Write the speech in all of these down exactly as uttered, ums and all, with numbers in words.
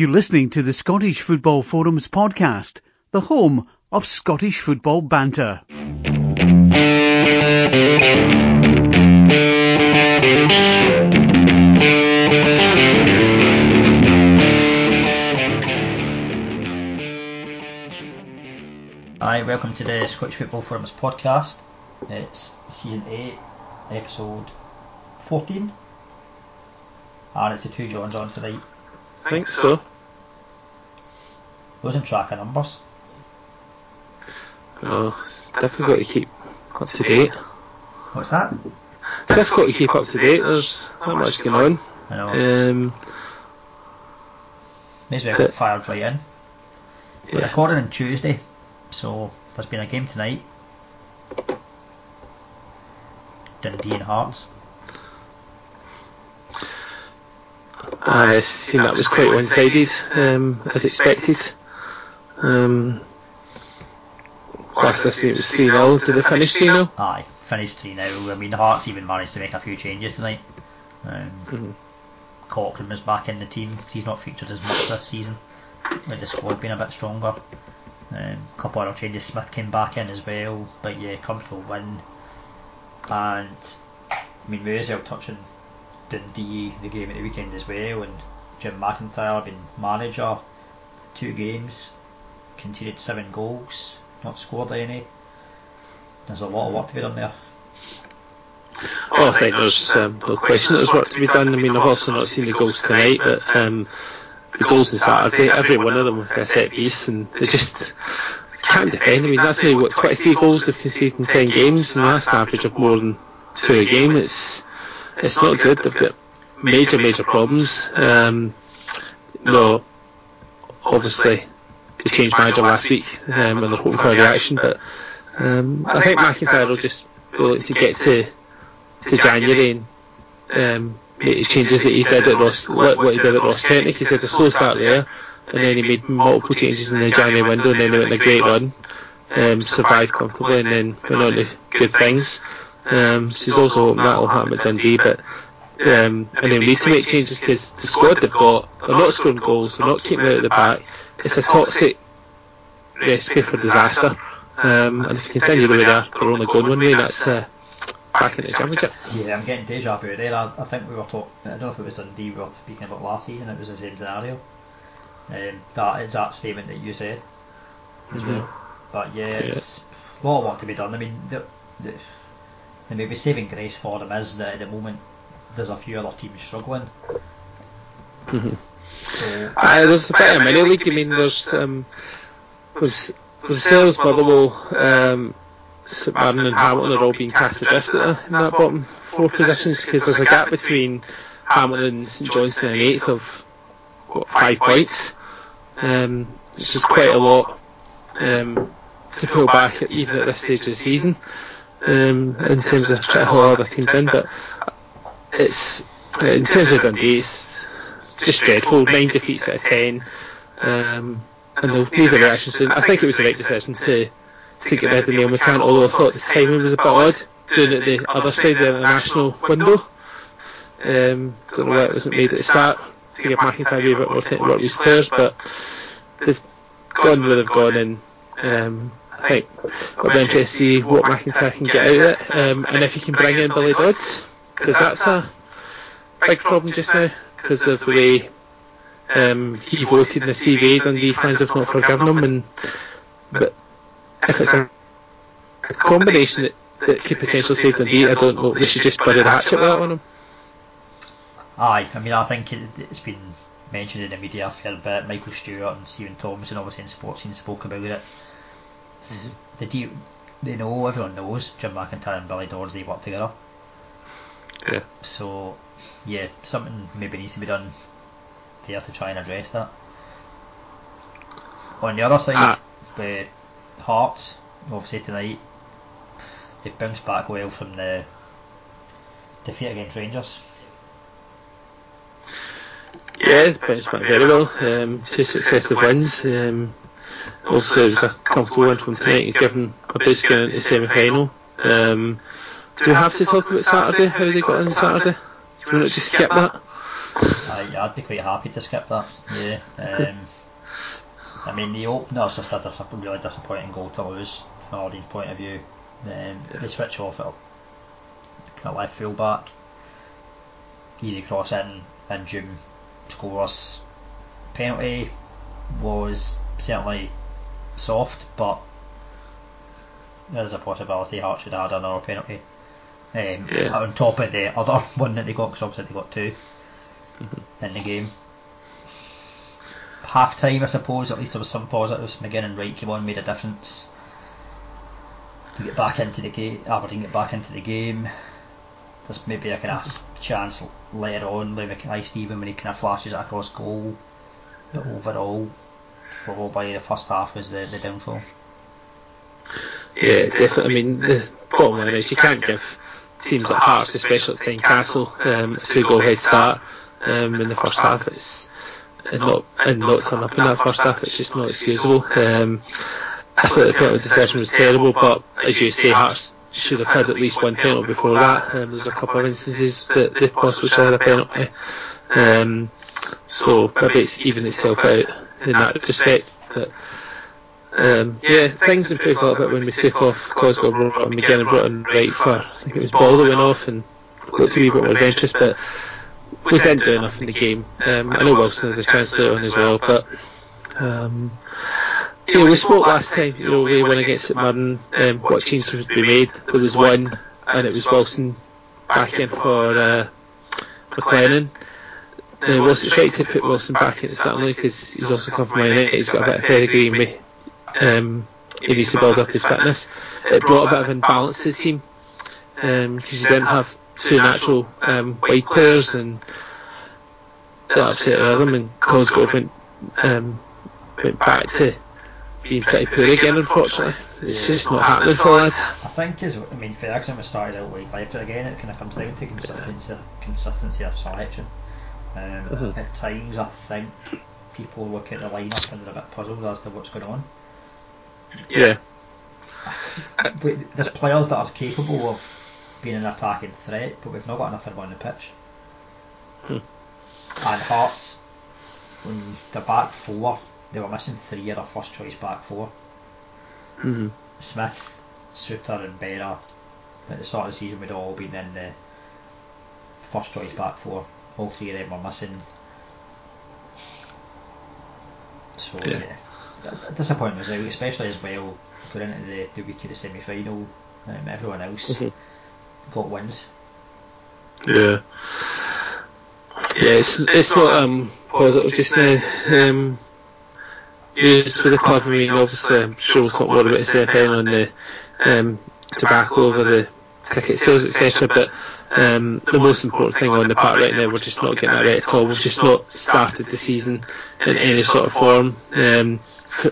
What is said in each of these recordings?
You're listening to the Scottish Football Forums podcast, the home of Scottish football banter. Hi, welcome to the Scottish Football Forums podcast. It's season eight, episode fourteen. And it's the two Johns on tonight. I think so. Losing track of numbers. No, it's difficult to keep up to date. What's that? It's difficult to keep up to date. There's not much going on. I know. Um, May as well get fired right in. We're yeah. recording on Tuesday, so there's been a game tonight. Dundee and Hearts. I assume that was quite one-sided, um, as expected. Um, last I seen it was three nil. Did they finish three nil? Aye, finished three nil. I mean, Hearts even managed to make a few changes tonight. Um, mm-hmm. Cochran was back in the team. He's not featured as much this season, with the squad being a bit stronger. Um, a couple other changes. Smith came back in as well. But yeah, comfortable win. And, I mean, we were touching Dundee the game at the weekend as well, and Jim McIntyre been manager two games, conceded seven goals, not scored any. There's a lot of work to be done there. Well, I think there's um, no question there's work to be done. I mean, I've also not seen the goals tonight, but um, the goals on Saturday, every one of them was a set piece, and they just can't defend. I mean, that's now what, twenty-three goals they've conceded in ten games, and that's an average of more than two a game. It's It's, it's not good. They've got major, major, major problems. Um, no, obviously, they changed manager last week um, and they're hoping for a reaction. But um, I think McIntyre will just will to get to to January and um, make the changes that he did at Ross. What he did at Ross County, he said a slow start there, and then he made multiple changes in the January window, and then they went on a great run, um, survived comfortably, and then went on to good things. Um, so he's also hoping that will happen at Dundee, but um, and they'll need to make changes because the squad they've got, they're not scoring goals, they're not keeping out of the back. It's a toxic recipe for disaster, um, and if you continue the way they are, they're only going one way, and that's uh, back into the championship. Yeah, I'm getting deja vu there. I, I think we were talking, I don't know if it was Dundee we were speaking about last season, it was the same scenario. Um, that exact statement that you said as mm-hmm. well. But yeah, it's yeah. a lot of work to be done. I mean, the, the, And maybe saving grace for them is that at the moment there's a few other teams struggling. Mm-hmm. So, uh, there's a bit of minor league. I mean, there's um, there's Sales, Motherwell, um, St Mirren, and Hamilton are all being cast adrift in that bottom four positions because there's a gap between Hamilton and St Johnstone and eighth of what, five points, um, which is quite a lot um, to pull back at, even at this stage of the season. Um, in terms of trying to hold other teams in, but it's in terms of Dundee, it's just dreadful. Nine defeats out of ten, um, and they'll need a reaction soon. I think it was the right decision to to get rid of Neil McCann, although I thought the timing was a bit odd, doing it the other side of the international window. Um, don't know why it wasn't made at the start to give McIntyre a bit more time to work with his players, but they've gone where they've gone, and um, I think we're interested to see what McIntyre can get out of it, um, and if he can bring in Billy Dodds, because that's a big problem just now, because of the way um, he voted in the C V A. Dundee fans have not forgiven him, and but if it's a combination that, that could potentially save Dundee, I don't know, they should just bury the hatchet with that on him. Aye, I mean, I think it, it's been mentioned in the media a fair bit. Michael Stewart and Stephen Thompson, obviously in sports, and spoke about it. They do, they know, everyone knows Jim McIntyre and Billy Dodds, they work together. Yeah. So, yeah, something maybe needs to be done there to try and address that. On the other side, the ah. Hearts, obviously tonight, they've bounced back well from the defeat against Rangers. Yeah, they've bounced back very well. Um, two successive wins. Um, Also, it was a comfortable win from tonight and given a boost going into the semi-final. Um, do we have to talk about Saturday? How they got on Saturday? Do we not just skip that? I, I'd be quite happy to skip that. Yeah. Um, I mean, the opener's just a dis- really disappointing goal to lose from an Aberdeen point of view. Um, yeah. They switch off at a left full back, easy cross in, and Jim scores. Penalty was certainly soft, but there's a possibility Hart should have had another penalty. Um, yeah. On top of the other one that they got, because obviously they got two mm-hmm. in the game. Half time, I suppose, at least there was some positives. McGinn and Wright came on, made a difference. You get back into the game, Aberdeen get back into the game. There's maybe a kind of chance later on, like McKinnon Stephen, when he kind of flashes it across goal. But overall, probably the first half was the, the downfall. Yeah, definitely. I mean, the bottom line is you can't give teams like Hearts, especially at Tynecastle, um, a two-goal head start um, in the first half. It's and not and not turn up in that first half. It's just not excusable. Um, I thought the penalty decision was terrible, but as you say, Hearts should have had at least one penalty before that. Um, there's a couple of instances that they possibly should have had a penalty. Um, so maybe it's even itself out in that respect. But um, yeah, things improved a little bit when we took off Cosgrove and McGinn and brought in Wright for, I think it was ball that went off and looked to be a bit more adventurous, but we didn't do enough in the game. Um, I know Wilson had a chance later on as well, but um, you know, we spoke last time, you know, we won against St Mirren, um, what changes would be made. There was one, and it was Wilson back in for uh, McLennan. Now, was it right to put Wilson back in certainly, because he's also come from Man United, he's got a bit of pedigree and we, um, he needs to build up his fitness. It brought a bit of imbalance to the team, because um, you didn't have two natural um, wide players, and that upset the rhythm, and Cosgrove went, um, went back to being pretty poor again, unfortunately. It's yeah. just not happening for lad. I think is I mean Ferguson was started out late life, but again it kind of comes down to consistency, consistency of selection. Um, mm-hmm. At times I think people look at the lineup and they're a bit puzzled as to what's going on. Yeah. There's players that are capable of being an attacking threat, but we've not got enough of them on the pitch. Hmm. And Hearts, when they're back four, they were missing three of their first choice back four. Mm-hmm. Smith, Suter and Berra at the start of the season we'd all been in the first choice back four. All three of them were missing. So yeah, yeah. Disappointing result, especially as well going into the, the week of the semi-final. Um, everyone else mm-hmm. got wins. Yeah. Yeah, it's, it's not um, positive just now. Um, Used for the club, I mean, obviously, I'm sure we'll talk more about this depending on the um, tobacco over the ticket sales, et cetera. But um, the most important thing on the part right now, we're just not getting that right at all. We've just not started the season in any sort of form. Um,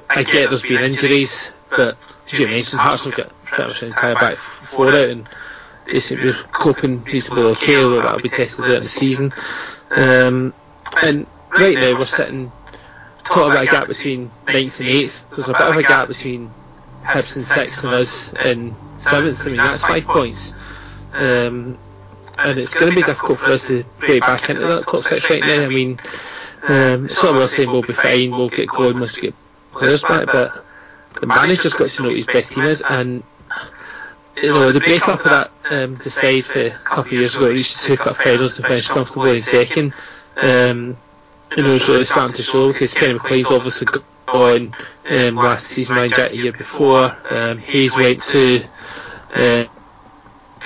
I get there's been injuries, but as you mentioned, Hearts have got pretty much the entire back four out, and they seem to be coping reasonably okay, although that'll be tested out the season. Um, and right now, we're sitting. Talk about a gap between ninth and eighth. There's a bit of a gap between Hibs and sixth and us in seventh. I mean, that's five points. Um, and it's going to be difficult for us to break back into that top six right now. I mean, um, it's not worth saying we'll be fine, we'll get going, we'll get players back, but the manager's got to know what his best team is. And, you know, the break-up of that um, decide for a couple of years ago, reached two cup finals and finished comfortably in second. Um, You know, it's really starting to show because Kenny McLean's obviously gone um, last season, Ryan Jack the year before. Um, Hayes went to. Uh,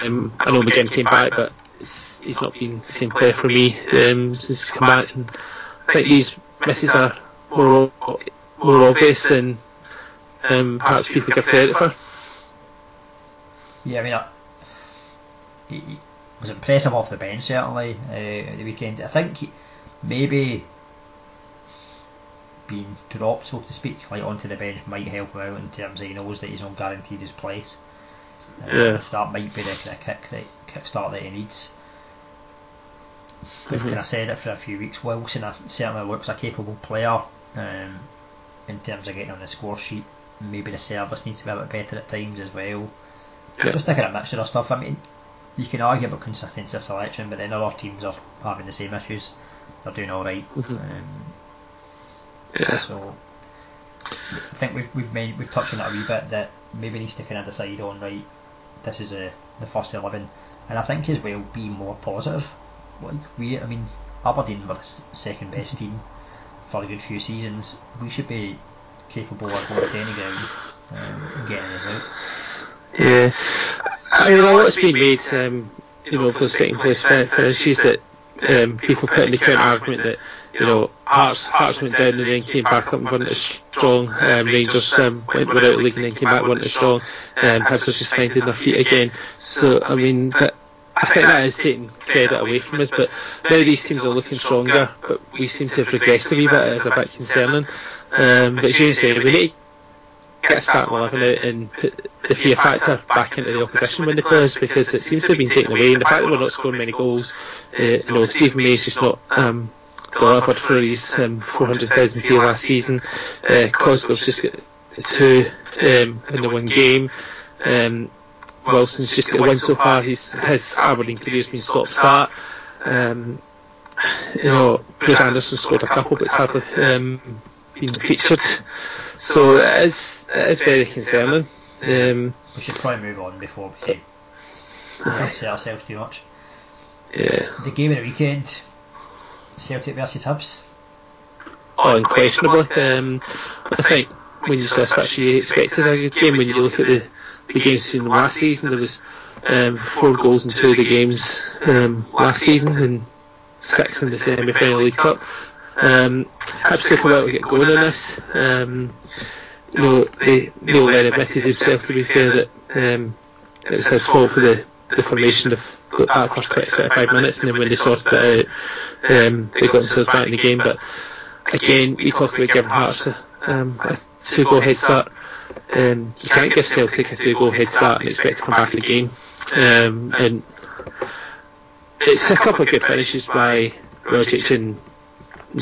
um, I know McGinn came back, but he's not been the same player for me um, since he's come back. And I think these misses are more more obvious than um, perhaps people give credit for. Yeah, I mean, I, he was impressive off the bench certainly uh, at the weekend. I think he, maybe. Being dropped, so to speak, like onto the bench might help him out in terms of he knows that he's not guaranteed his place. Um, yeah. So that might be the kind of kick that kick start that he needs. But mm-hmm. kind of said it for a few weeks. Wilson certainly looks a capable player um, in terms of getting on the score sheet. Maybe the service needs to be a bit better at times as well. Yeah. Just a kind of mixture of stuff. I mean, you can argue about consistency of selection, but then other teams are having the same issues. they're doing all right. Mm-hmm. Um, yeah. So I think we've we've made we've touched on that a wee bit, that maybe needs to kind of decide on, right, this is a, the first eleven, and I think as well be more positive. Like we, I mean, Aberdeen were the second best team for a good few seasons. We should be capable of going to any ground um, and getting us out. Yeah, I mean, a lot's been made, um, you know, for the second place finishes, that um, people put in the counter argument that, you know, Hearts Hearts went down and then came back up and weren't as strong. Um, Rangers um, went out of the league and then came back, weren't as strong. Um, Hibs are just finding their feet again. So I mean, that, I think that is taking credit away from us. But now these teams are looking stronger, but we seem to have regressed a wee bit. It is a bit concerning. Um, but as you say, we need to get a starting eleven out and put the fear factor back into the opposition when they play us, because it seems to have been taken away. And the fact that we're not scoring many goals, uh, you know, Stephen May's just not um, delivered for his um, four hundred thousand p last season. Uh, Cosgrove's just got the two um, in the one game. Um, Wilson's just got a win so far. His, his Aberdeen career's been stop-start. Um, you know, Bruce Anderson scored a couple, but it's hardly um, been featured. So it is, it is very concerning. Um, we should probably move on before we upset ourselves too much. Yeah. The game of the weekend, Celtic versus Hibs. Oh, unquestionably. Um, I think when you said actually expected a good game, when you look at the the games seen last season, there was um, four goals in two of the games um, last season and six in the semi-final League Cup. Um, Hibs took a while to get going on this. Um, you know, they Neil Lenn admitted himself, to be fair, that um, it was his fault for the, the formation of that first twenty to twenty-five minutes, and then when they sorted it out, um, they got themselves back in the game. But again, we talk about giving Hearts a, um, a two-goal head start. Um, you can't give Celtic a two-goal head start and expect to come back in the game. Um, and it's a couple of good finishes by Roderick and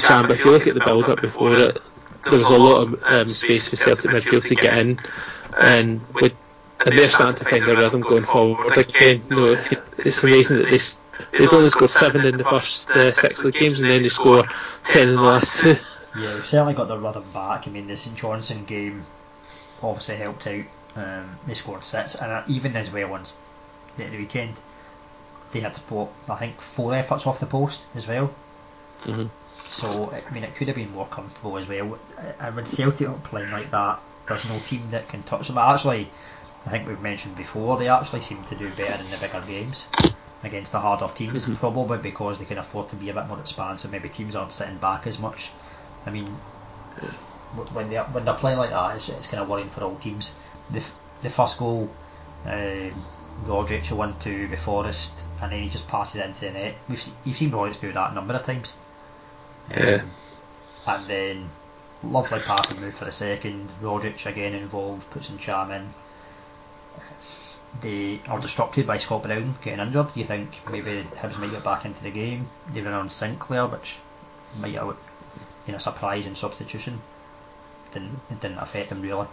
Cham, but if you look at the build-up before it, there was a lot of um, space for Celtic midfield to get in, and with, and they're starting to find their rhythm going forward again. No, it's amazing that they they've only scored seven in the first uh, six league games, and then they score ten in the last two. Yeah, we've certainly got their rhythm back. I mean, the St Johnstone game obviously helped out. Um, they scored six, and even as well on the weekend, they had what, I think four efforts off the post as well. Mm-hmm. So I mean, it could have been more comfortable as well. And when Celtic are playing like that, there's no team that can touch them. Actually, I think we've mentioned before, they actually seem to do better in the bigger games against the harder teams, mm-hmm. probably because they can afford to be a bit more expansive. Maybe teams aren't sitting back as much. I mean, when they're when they're playing like that, it's, it's kind of worrying for all teams. The the first goal, um, Roderick won to the Forest, and then he just passes it into the net. We've you've seen Roderick do that a number of times. Yeah. Um, and then lovely passing move for the second. Roderick again involved, puts in Cham in. They are disrupted by Scott Brown getting injured. You think maybe Hibs might get back into the game. They run on Sinclair, which might have been a surprising substitution. Didn't, it didn't affect them really.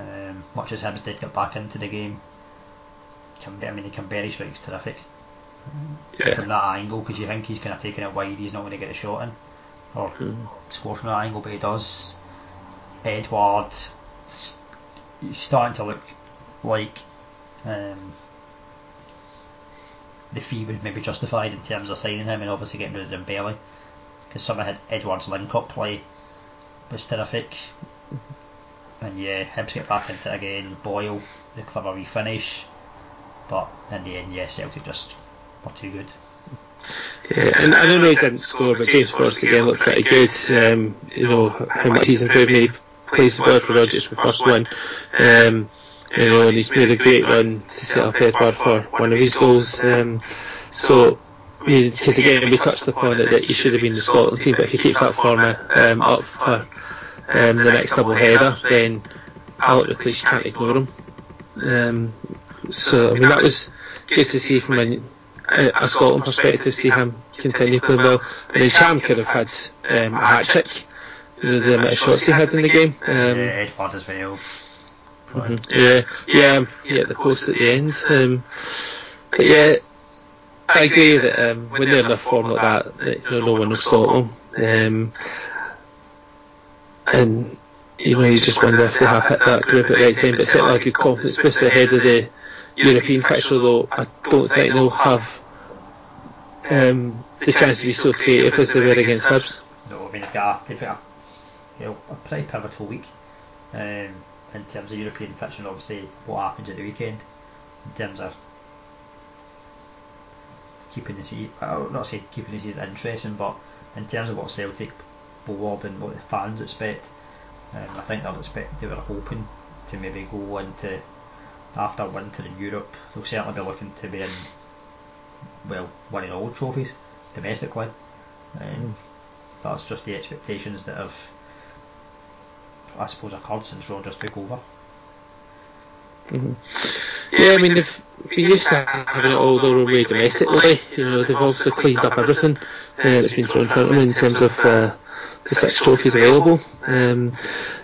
Um, much as Hibs did get back into the game. I mean, the Camberry strike's terrific. Yeah. From that angle, because you think he's kind of taking it wide, he's not going to get a shot in. Or mm-hmm. score from that angle, but he does. Édouard, he's starting to look like um, the fee was maybe justified in terms of signing him, and obviously getting rid of Dembele, because some of Edward's link-up play was terrific. And yeah, Hibs get back into it again. Boyle, the clever wee finish, but in the end, yeah, Celtic just were too good. Yeah, and I don't know he didn't score, but James Forrest again looked pretty good. Um, you know how much he's improved. He plays the ball for Rodgers for the first one. Um, you know, and he's made a great run to set up Édouard for one of his goals. Um, so, because again we touched upon it that he should have been the Scotland team, but if he keeps that form um, up for um, the next double header, then Alec McLeish can't ignore him. Um, so I mean that was good to see from a. Uh, a Scotland perspective, see him continue playing well. And then Cham could have had um, a hat-trick, the, the amount of shots he had in the game. Um, yeah, Édouard as well. Mm-hmm. Yeah, yeah, yeah, yeah, the post at the end. Um, but yeah, I agree that um, when they're in a form like that, that no, no one will stop them. Um, and you know, you just wonder if they have hit that group at the right time. But it's certainly a good confidence boost ahead of the European fixture, though I don't think they'll have um, the chance to be so creative as they were against Hibs. No, I mean they've got, they've got a, you know, a pretty pivotal week um, in terms of European fixture, and obviously what happens at the weekend in terms of keeping the season, I'll not say keeping the season interesting, but in terms of what Celtic board and what the fans expect, um, I think they'll expect, they were hoping to maybe go into after winter in Europe, they'll certainly be looking to be in, well, winning all trophies domestically. Um, that's just the expectations that have, I suppose, occurred since Rodgers took over. Mm-hmm. Yeah, I mean, they've been used to having it all their own way domestically. You know, they've also cleaned up everything uh, that's been thrown in front of them in terms of uh, the six trophies available. Um,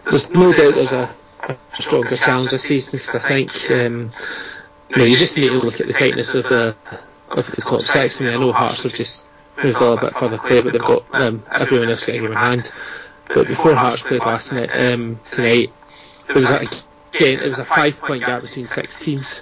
there's no doubt there's a, a stronger challenge this season, because I think um, you know, you just need to look at the tightness of the of the top six. I mean, I know Hearts have just moved a bit further clear, but they've got um, everyone else getting a game in hand. But before Hearts played last night, um, tonight, there was that. Again, it was a five-point gap between six teams,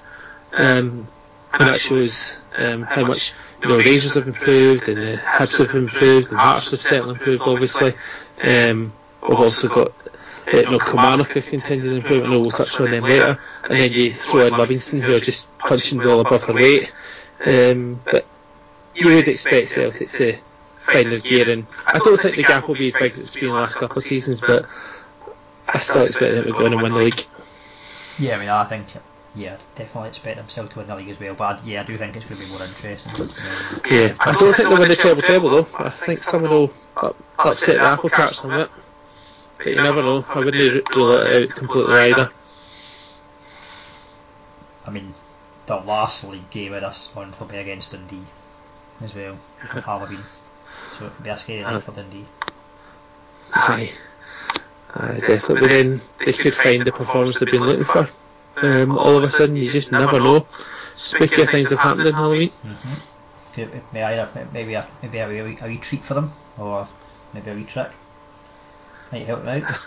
um, and that shows um, how much, you know, Rangers have improved, and the Hibs have improved, and Hearts have certainly improved, obviously. Um, we've also got, uh, you know, Komarik have continued to improve, and we'll touch on them later. And then you throw in Livingston, who are just punching well above their weight. Um, but you would expect Celtic to find their gear, and I don't think the gap will be as big as it's been the last couple of seasons, but I still expect them to go in and win the league. Yeah, I mean, I think, yeah, I'd definitely expect them still to win the league as well, but I, yeah, I do think it's going to be more interesting. Um, yeah, I don't think they'll win the treble treble though. I think someone will up, upset the apple cart somewhat, but you never know. I wouldn't rule it out completely either. I mean, the last league game of this month will be against Dundee as well, Aberdeen, so it could be a scary night for Dundee. Aye. Uh, definitely, but then they could find the performance they've been looking for. Um, all of a sudden, you just never know. Spooky things have happened in Halloween. Mm-hmm. It may either, maybe a maybe a wee, a wee treat for them, or maybe a wee trick. Might help them out.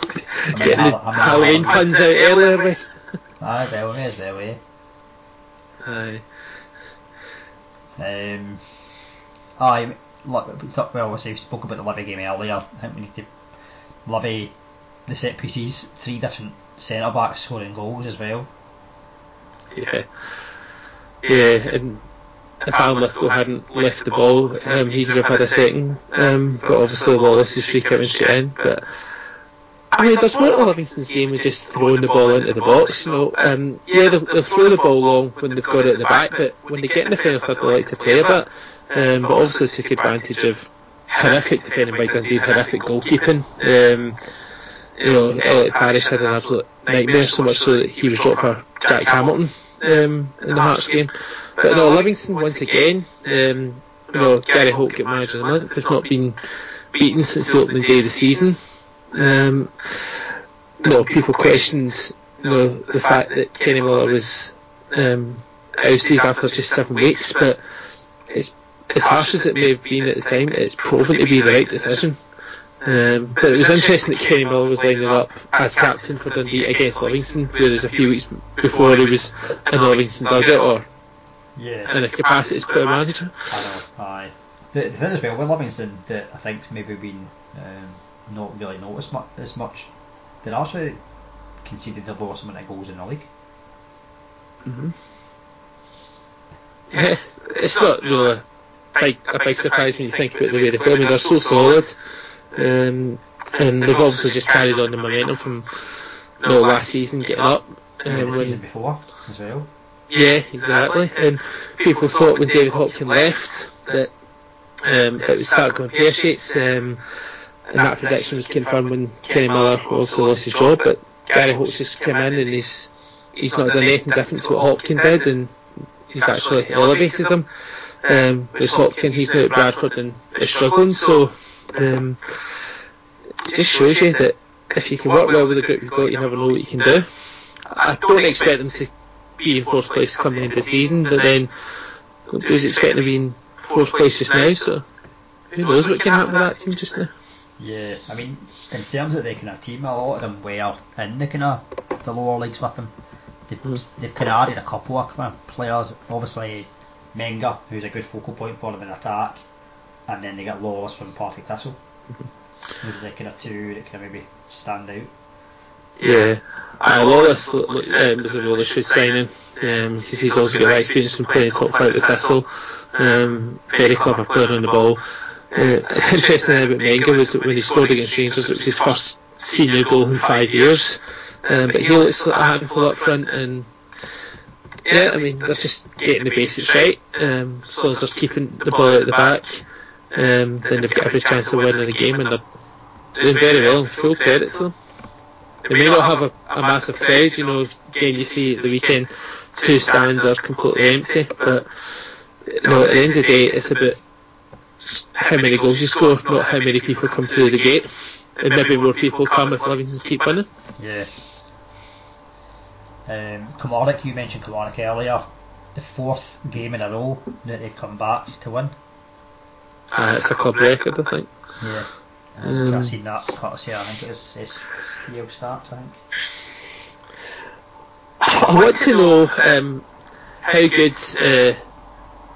I mean, Getting I mean, the I mean, Halloween puns out earlier. Aye, well, may as well, eh? Aye. Um. Aye. Well, obviously we spoke about the Livy game earlier. I think we need to Livy the set pieces, three different centre backs scoring goals as well. Yeah, yeah. And if Alan Lithgow hadn't left the ball, um, he could have had a second. Um, but obviously Lawless is free coming straight in. But I mean, there's one at Livingston's game of just throwing the ball into the box. You know, um, yeah, they'll, they'll throw the ball long when they've got it at the back, but when they get in the final third, they like to play a bit. Um, but also took advantage of horrific defending by Dundee, horrific goalkeeping. Um, you know, Elliot Parish had an absolute nightmare, so much so that he was dropped for Jack Hamilton um, in the Hearts game. But no, Livingston once again, um, you know, Gary Holt get manager of the month. They've not been beaten since the opening day of the season. Um, you know, people questioned, you know, the fact that Kenny Miller was um, ousted after just seven weeks, but it's As harsh as it may have been at the time, it's proven to be the right decision. Um, but it was interesting that Kenny Miller was lining up as captain for Dundee against Livingston, whereas a few weeks before he was in the Livingston dugout or yeah. in a capacity as player manager. I know, aye. The, the thing as well with Livingston that I think's maybe been um, not really noticed much, as much, they're actually conceded the lowest amount of goals in the league. Mm-hmm. Yeah, it's not really. Big, a big surprise when you think about the way they play. I mean, they're so solid, um, and they've obviously just carried on the momentum from you know, last season getting up. Um, the season before as well. Yeah, exactly. And people thought when David Hopkins left that um, it would start going pear shaped, um, and that prediction was confirmed when Kenny Miller also lost his job. But Gary Holt just came in and he's he's not done anything different to what Hopkins did, and he's actually elevated them. Um, with Hopkins, he's now at Bradford and is struggling, so um, it just shows you that if you can work well with the group you've got, you never know what you can do. I don't expect them to be in fourth place coming into the season, but then who's expecting to be in fourth place just now, so who knows what can happen with that team just now. Yeah, I mean, in terms of the kind of team, a lot of them were in the kind of the lower leagues with them. They've, mm-hmm. they've kind of added a couple of kind of players, obviously Menga, who's a good focal point for them in attack, and then they got Lawless from Partick Thistle. Mm-hmm. Those are the kind of two that kind of maybe stand out. Yeah, uh, Lawless um, is a really good signing because he's also got that experience from playing top flight with Thistle. Um, very clever player on the ball. Uh, interesting thing about Menga was that when he scored against Rangers, it was his first senior goal in five years. Um, but he looks like a handful up front, and yeah, I mean they're just getting the basics right. Um, so as they're keeping the ball out of the back, um, then they've got every chance of winning the game, and they're doing very well. Full credit to them. They may not have a, a massive crowd, you know. Again, you see at the weekend, two stands are completely empty. But you know, at the end of the day, it's about how many goals you score, not how many people come through the gate. And maybe more people come if Livingston keep winning. Yeah. Um, Komarik, you mentioned Komarik earlier. The fourth game in a row that they've come back to win. Uh, it's a club record, I think. Yeah. Um, um, I've seen that courtesy, I think it's it's real start, I think. I want to know um, how good uh,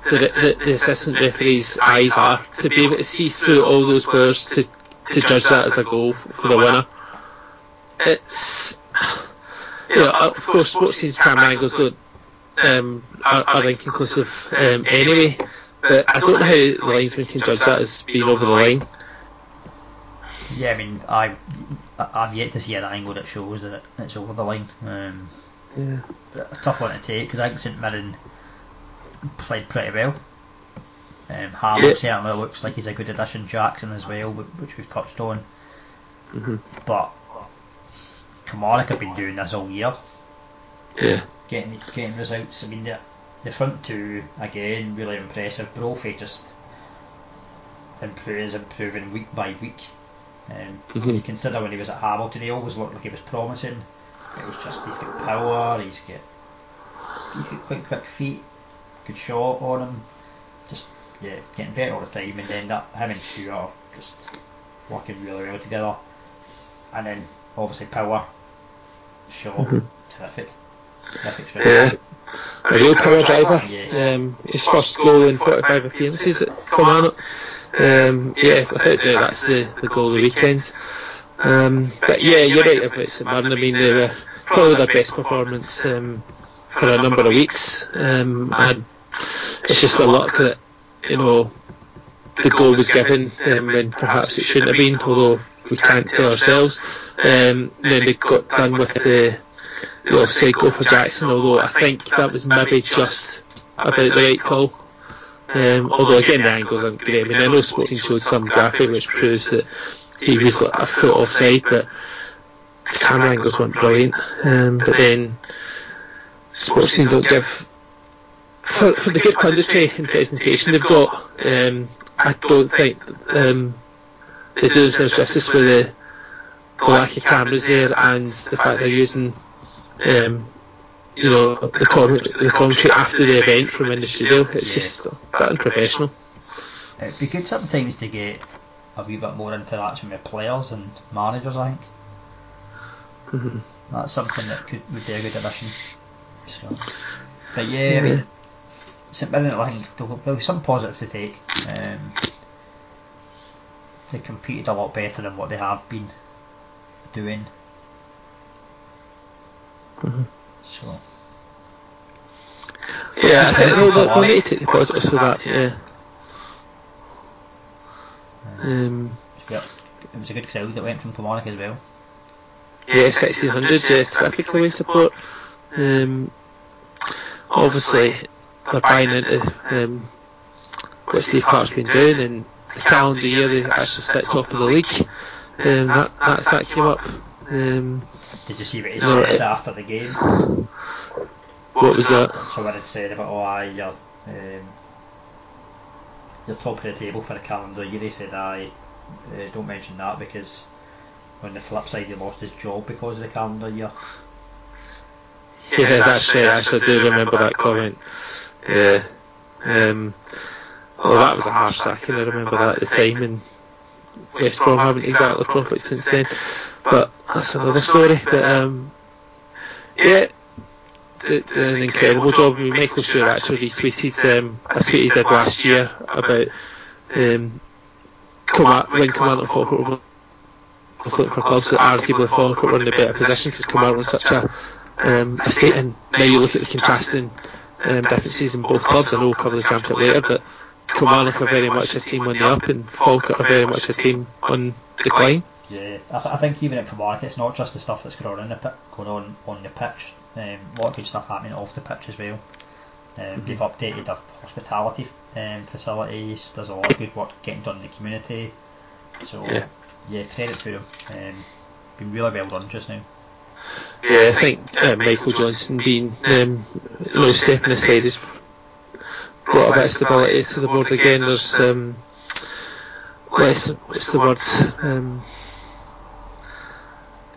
the, the the assistant referee's eyes are to be able to see through all those players to, to judge that as a goal for the winner. It's, you know, of course sports scenes camera angles don't um, are, are inconclusive um, anyway, but I don't know how the linesman can judge that as being over the line. Yeah, I mean, I, I've yet to see an angle that shows that it's over the line. Um, yeah. A tough one to take, because I think St Mirren played pretty well. Um, Harlow yeah. certainly looks like he's a good addition, Jackson as well, which we've touched on. Mm-hmm. But Komarik have been doing this all year. Yeah. Getting getting results. I mean, the, the front two, again, really impressive. Brophy just improves, improving week by week. Um, mm-hmm. You consider when he was at Hamilton, he always looked like he was promising. It was just he's got power, he's got he's got quite quick feet, good shot on him. Just yeah, getting better all the time, and then that him and Stewart just working really well together. And then obviously Power, Shaw, mm-hmm. terrific, terrific strike. Yeah, a real power driver. Yes. Um, his first goal in forty-five appearances at Kilmarnock. Um, yeah, without doubt that's the, the goal of the weekend. Um, but yeah, you're right about St Mirren. I mean, they were probably their best performance um, for a number of weeks, um, and it's just the luck that, you know, the goal was given um, when perhaps it shouldn't have been, although we can't tell ourselves. Um, then they got done with the, the offside goal for Jackson, although I think that was maybe just about the right call. Um, although again the angles aren't great. I mean, I know Sporting showed some graphic which proves that he was like a foot offside, but the camera angles weren't brilliant. Um, but then Sporting don't give for, for the good punditry and presentation they've got. Um, I don't think um, they do themselves justice with the, the lack of cameras there and the fact they're using um, you know, the commentary, the commentary after the event from in the studio. It's yeah. just a bit unprofessional. It'd be good sometimes to get a wee bit more interaction with players and managers, I think. Mm-hmm. That's something that could would be a good addition. So. But yeah, yeah, I mean, St Mirren, I think there'll be some positives to take. Um, they competed a lot better than what they have been doing. Mm-hmm. So. Yeah, I think they'll need to take the positives for that, yeah. Um, it was a good crowd that went from Kilmarnock as well. Yeah, sixteen hundred, yeah, terrific away support. Um, obviously, they're buying into um, what Steve Clark's been doing, and the calendar year they actually sit top of the league. Um, that, that's that came up. Um, Did you see what he said right. after the game? What, what was that? that? So what it said about, oh aye, you're, um, you're top of the table for the calendar year. He said, aye, uh, don't mention that because on the flip side he lost his job because of the calendar year. Yeah, yeah that's, that's it. Actually, I do remember that comment. comment. Yeah. yeah. Um, well, well, that was a harsh sacking. I remember that at the time, and West Brom haven't exactly profited since then. But that's another story. But um, yeah, did, did an incredible job. Michael Stewart actually retweeted um, a tweet he did last year about um, Komarik, when Komarik and Falkirk were looking for clubs that arguably Falkirk were in a better position because Komarik were in such a um, state. And now you look at the contrasting um, differences in both clubs. I know we'll cover the championship later, but Kilmarnock are very much a team on the up and Falkirk are very much a team on decline. Yeah, I, th- I think even at Kilmarnock it's not just the stuff that's going on in the pit, going on on the pitch. Um, a lot of good stuff happening off the pitch as well. Um, mm-hmm. They've updated their hospitality um, facilities. There's a lot of good work getting done in the community. So yeah, yeah credit to them. Um, been really well done just now. Yeah, I think uh, Michael Johnson being um, no stepping aside is brought a bit of stability to the board again. There's um, less, what's the word? Um,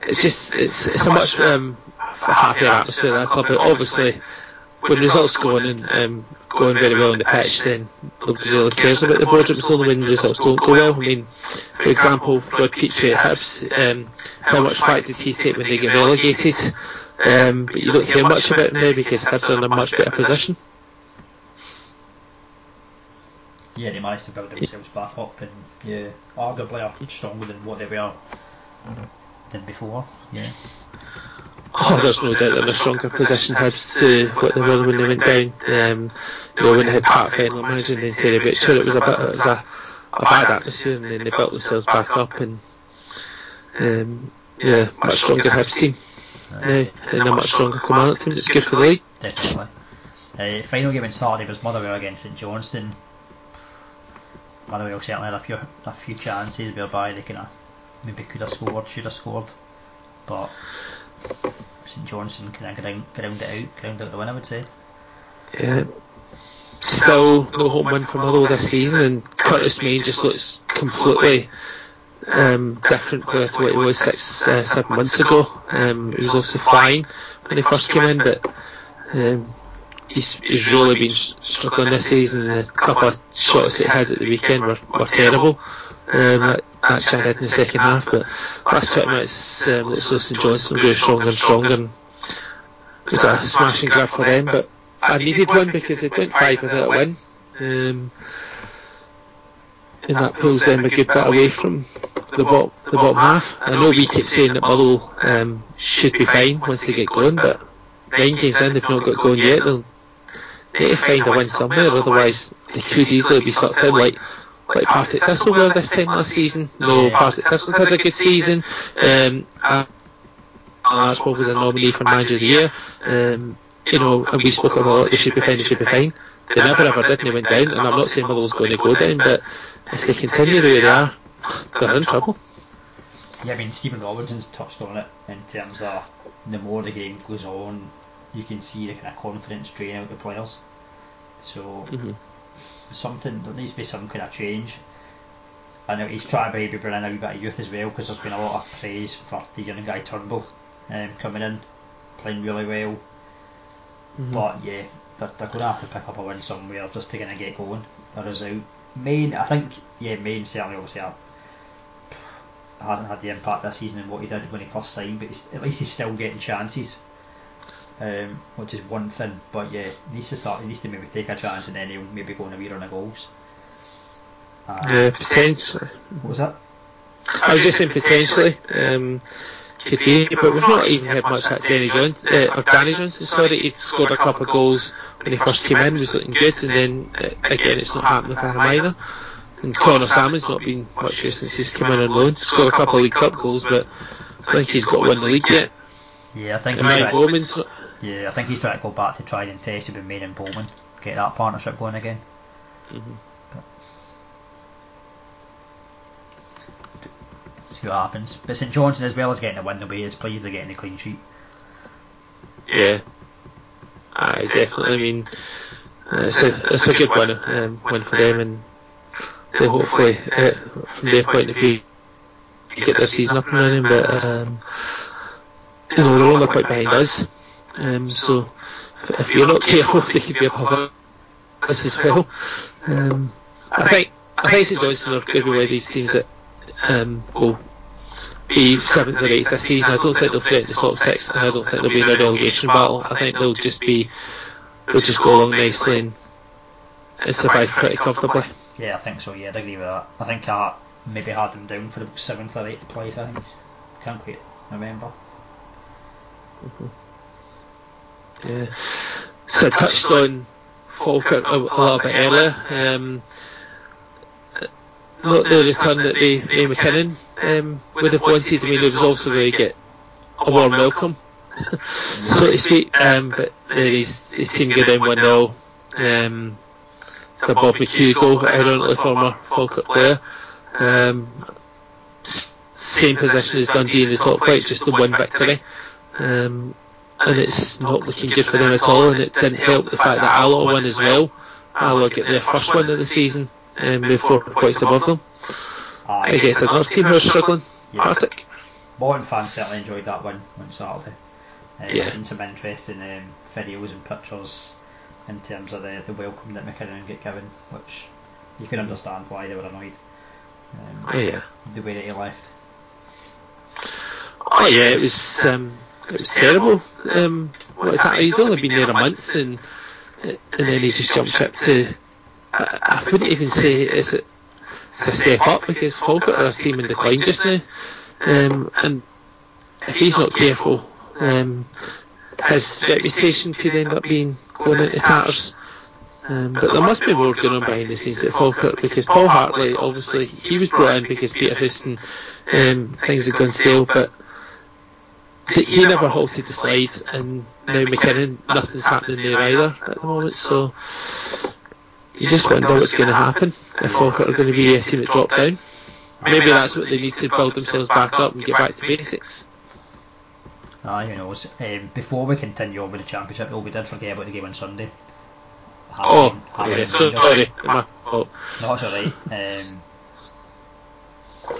it's just it's it's a much um, happier atmosphere at that club. But obviously, when results go on and um, going very well on the pitch, then nobody really cares about the board. It's only when the results don't go well. I mean, for example, Rod Peachtree at Hibs. Um, how much fight did he take when they get relegated? Um, but you don't hear much about him now because Hibs are in a much better position. Yeah, they managed to build themselves back up, and yeah, arguably are stronger than what they were than before. Yeah. Oh, there's no doubt they're in a stronger position, Hibs, to what they were when they went down. Um, you know, when they had Pat Fenlon managing the interior picture, it was a bit, it was a, a bad atmosphere, and then they built themselves back up, and um, yeah, much stronger Hibs team, yeah, and a much stronger Kilmarnock team. It's good for the league. Definitely. Uh, final game on Saturday was Motherwell against St Johnstone. Motherwell certainly had a few a few chances whereby they kinda maybe could have scored, should have scored. But St Johnstone kinda ground, ground it out, ground out the win, I would say. Yeah. Still no home win for Motherwell this season, and Curtis May just looks completely um, different compared to what he was six uh, seven months ago. Um, he was obviously flying when he first came in, but um, He's, he's really been struggling this season. The couple of shots that he had at the weekend were, were terrible. Um, that, that Chad had in the second half, but last twenty minutes, um, looks like St Johnstone grew stronger and stronger. And it was a smashing grab for them, but I needed one because they went five without a win. Um, and that pulls them a good bit away from the bottom, the bottom half. I know we keep saying that Motherwell um, should be fine once they get going, but nine games in, they've not got going yet. They'll They need to find a win somewhere, otherwise they could easily be sucked in like like Partick Thistle were this time last season. No, yeah. Partick Thistle had a good season. Um, Alan Archibald was a nominee for Manager of the Year. Um, you know, and we spoke about a lot. They should be fine. They should be fine. They never ever did, and they went down. And I'm not saying Motherwell's going to go down, but if they continue the way they are, they're in trouble. Yeah, I mean Stephen Robinson's touched on it in terms of the more the game goes on, you can see the kind of confidence drain out the players. So mm-hmm. something there needs to be some kind of change. I know he's trying to maybe bring in a wee bit of youth as well, because there's been a lot of praise for the young guy Turnbull um, coming in, playing really well. Mm-hmm. But yeah, they're, they're going to have to pick up a win somewhere just to kind of get going. That is out. Maine, I think, yeah, Maine certainly obviously are, hasn't had the impact this season in what he did when he first signed, but he's, at least he's still getting chances. Um, which is one thing, but yeah, he needs to start. He needs to maybe take a chance and then he'll maybe go on a wee run of goals. Uh, yeah, potentially. What was that? I was just saying potentially um, could be, but we've not even had much at Danny Johnson. Uh, or Danny Johnson, sorry, he'd scored a couple of goals when he first came in, was looking good, and then uh, again it's not happening for him either. And Connor Salmon's not been much use since he's come in on loan. Scored a couple of League Cup goals, but I don't think he's got one in the league yet. Yeah, I think. And Mike Bowman's. Not, Yeah, I think he's trying to go back to try and test with Maine and Bowman, get that partnership going again. Mm-hmm. But see what happens. But St Johnstone, as well as getting a win away, is pleased they're getting a clean sheet. Yeah, I definitely. I mean, uh, it's, a, it's a good win, um, win for them, and they hopefully, uh, from their point of view, get their season up and running. But um, you know, they're only quite behind us. Um, so if, if you're not careful, they could be above us as well. Um, I think I think St Johnstone are going to be one of these teams that um, will be seventh or eighth this season. I don't think they'll threaten the top six, and I don't think they'll be in a relegation battle. I think they'll just be they'll just go along nicely and, and survive pretty comfortably. Yeah, I think so. Yeah, I'd agree with that. I think I maybe had them down for the seventh or eighth place. I think can't quite remember. Mm-hmm. Yeah. So I touched on Falkirk a, a little bit earlier. Um, not the return that they, they McKinnon um, would have wanted. I mean, it was also going to get a warm welcome, so to speak. Um, but his, his team got in one nil. Um, to Bob McHugh goal, ironically former Falkirk player. Um, same position as Dundee in the top flight, just the one victory. Um, and it's not looking good for them at all, and it didn't help the fact that Alloa won as well. Alloa get their first win of the season and move four points above them. I guess another team who are struggling, Partick. Morton fans certainly enjoyed that win on Saturday. Uh, yeah. Seen some interesting um, videos and pictures in terms of the, the welcome that McKinnon get given, which you can understand why they were annoyed. Um, oh yeah, the way that he left. Oh yeah, it was um, it was terrible. Um, well, it's, he's only been there a month, and and then he just jumped ship to. I, I wouldn't even say it's a, it's a step up because Falkirk are a team in decline just now, um, and if he's not careful, um, his reputation could end up being going into tatters. Um, but, but there must be more going on behind the scenes at Falkirk, because Paul Hartley, obviously, he was brought in because Peter Houston, um, things had gone stale, but th- he never halted the slide, and now McKinnon, nothing's happening there either at the moment, so you just wonder what's going to happen if Falkirk are going to be a team that drop down. Maybe that's what they need to build themselves back up and get back to basics. Ah, you know, um, before we continue on with the Championship, though, we did forget about the game on Sunday. Hamilton, oh, Hamilton, yeah, sorry. My fault. No, it's alright. Um,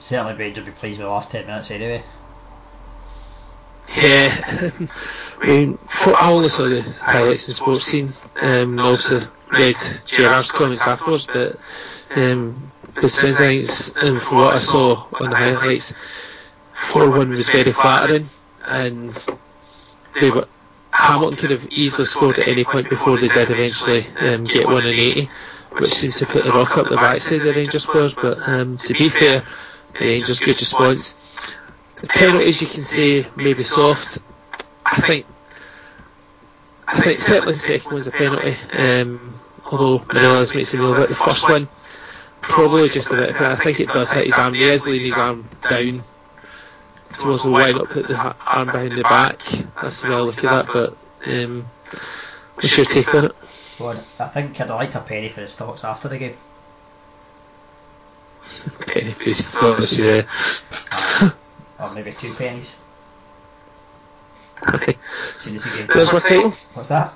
certainly, Rangers will be pleased with the last ten minutes anyway. Yeah, I mean, I only saw the highlights in sports scene, um, and also read Gerard's comments afterwards, but um, the sense and from what I saw on the highlights, four one was very flattering, and they were. Hamilton could have easily scored at any point before they did eventually um, get one in eighty, which seemed to put a rock up the backside of the Rangers players, but um, to be fair, the Rangers' good response. The penalties, you can say, maybe soft. I think I think certainly the second one's a penalty, um, although Manelas makes a meal about the first one. Probably just a bit, but I think it does hit his arm. He is leaning his arm down. Towards the why not put the ha- arm behind the back? That's the way I look at that, but um, what's your take on it? Well, I think I'd like a penny for his thoughts after the game. Penny for his thoughts, yeah. Or maybe two pennies. Aye. There's my title. What's that?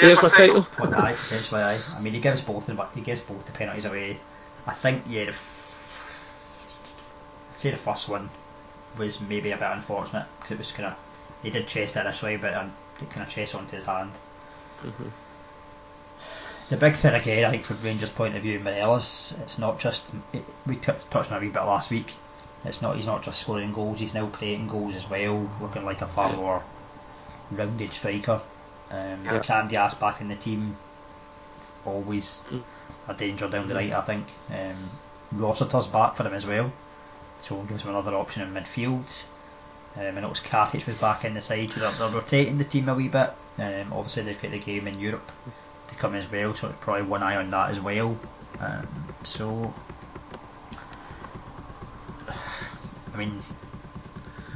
There's my title. Well, aye, potentially aye. I mean, he gives both, but he gives both the penalties away. I think yeah, the f- I'd say the first one was maybe a bit unfortunate because it was kind of he did chase it this way, but um, it kind of chased onto his hand. Mm-hmm. The big thing again, I think, from Rangers' point of view, Morelos, it's not just it, we t- touched on a wee bit last week. It's not he's not just scoring goals; he's now creating goals as well, looking like a far more rounded striker. Um, yeah. Candy ass back in the team, always a danger down the right. I think um, Rossiter's back for him as well. So gives him another option in midfield. Um, and it was Katic was back in the side, so they're, they're rotating the team a wee bit. Um, obviously they've got the game in Europe to come as well, so probably one eye on that as well. Um, so, I mean,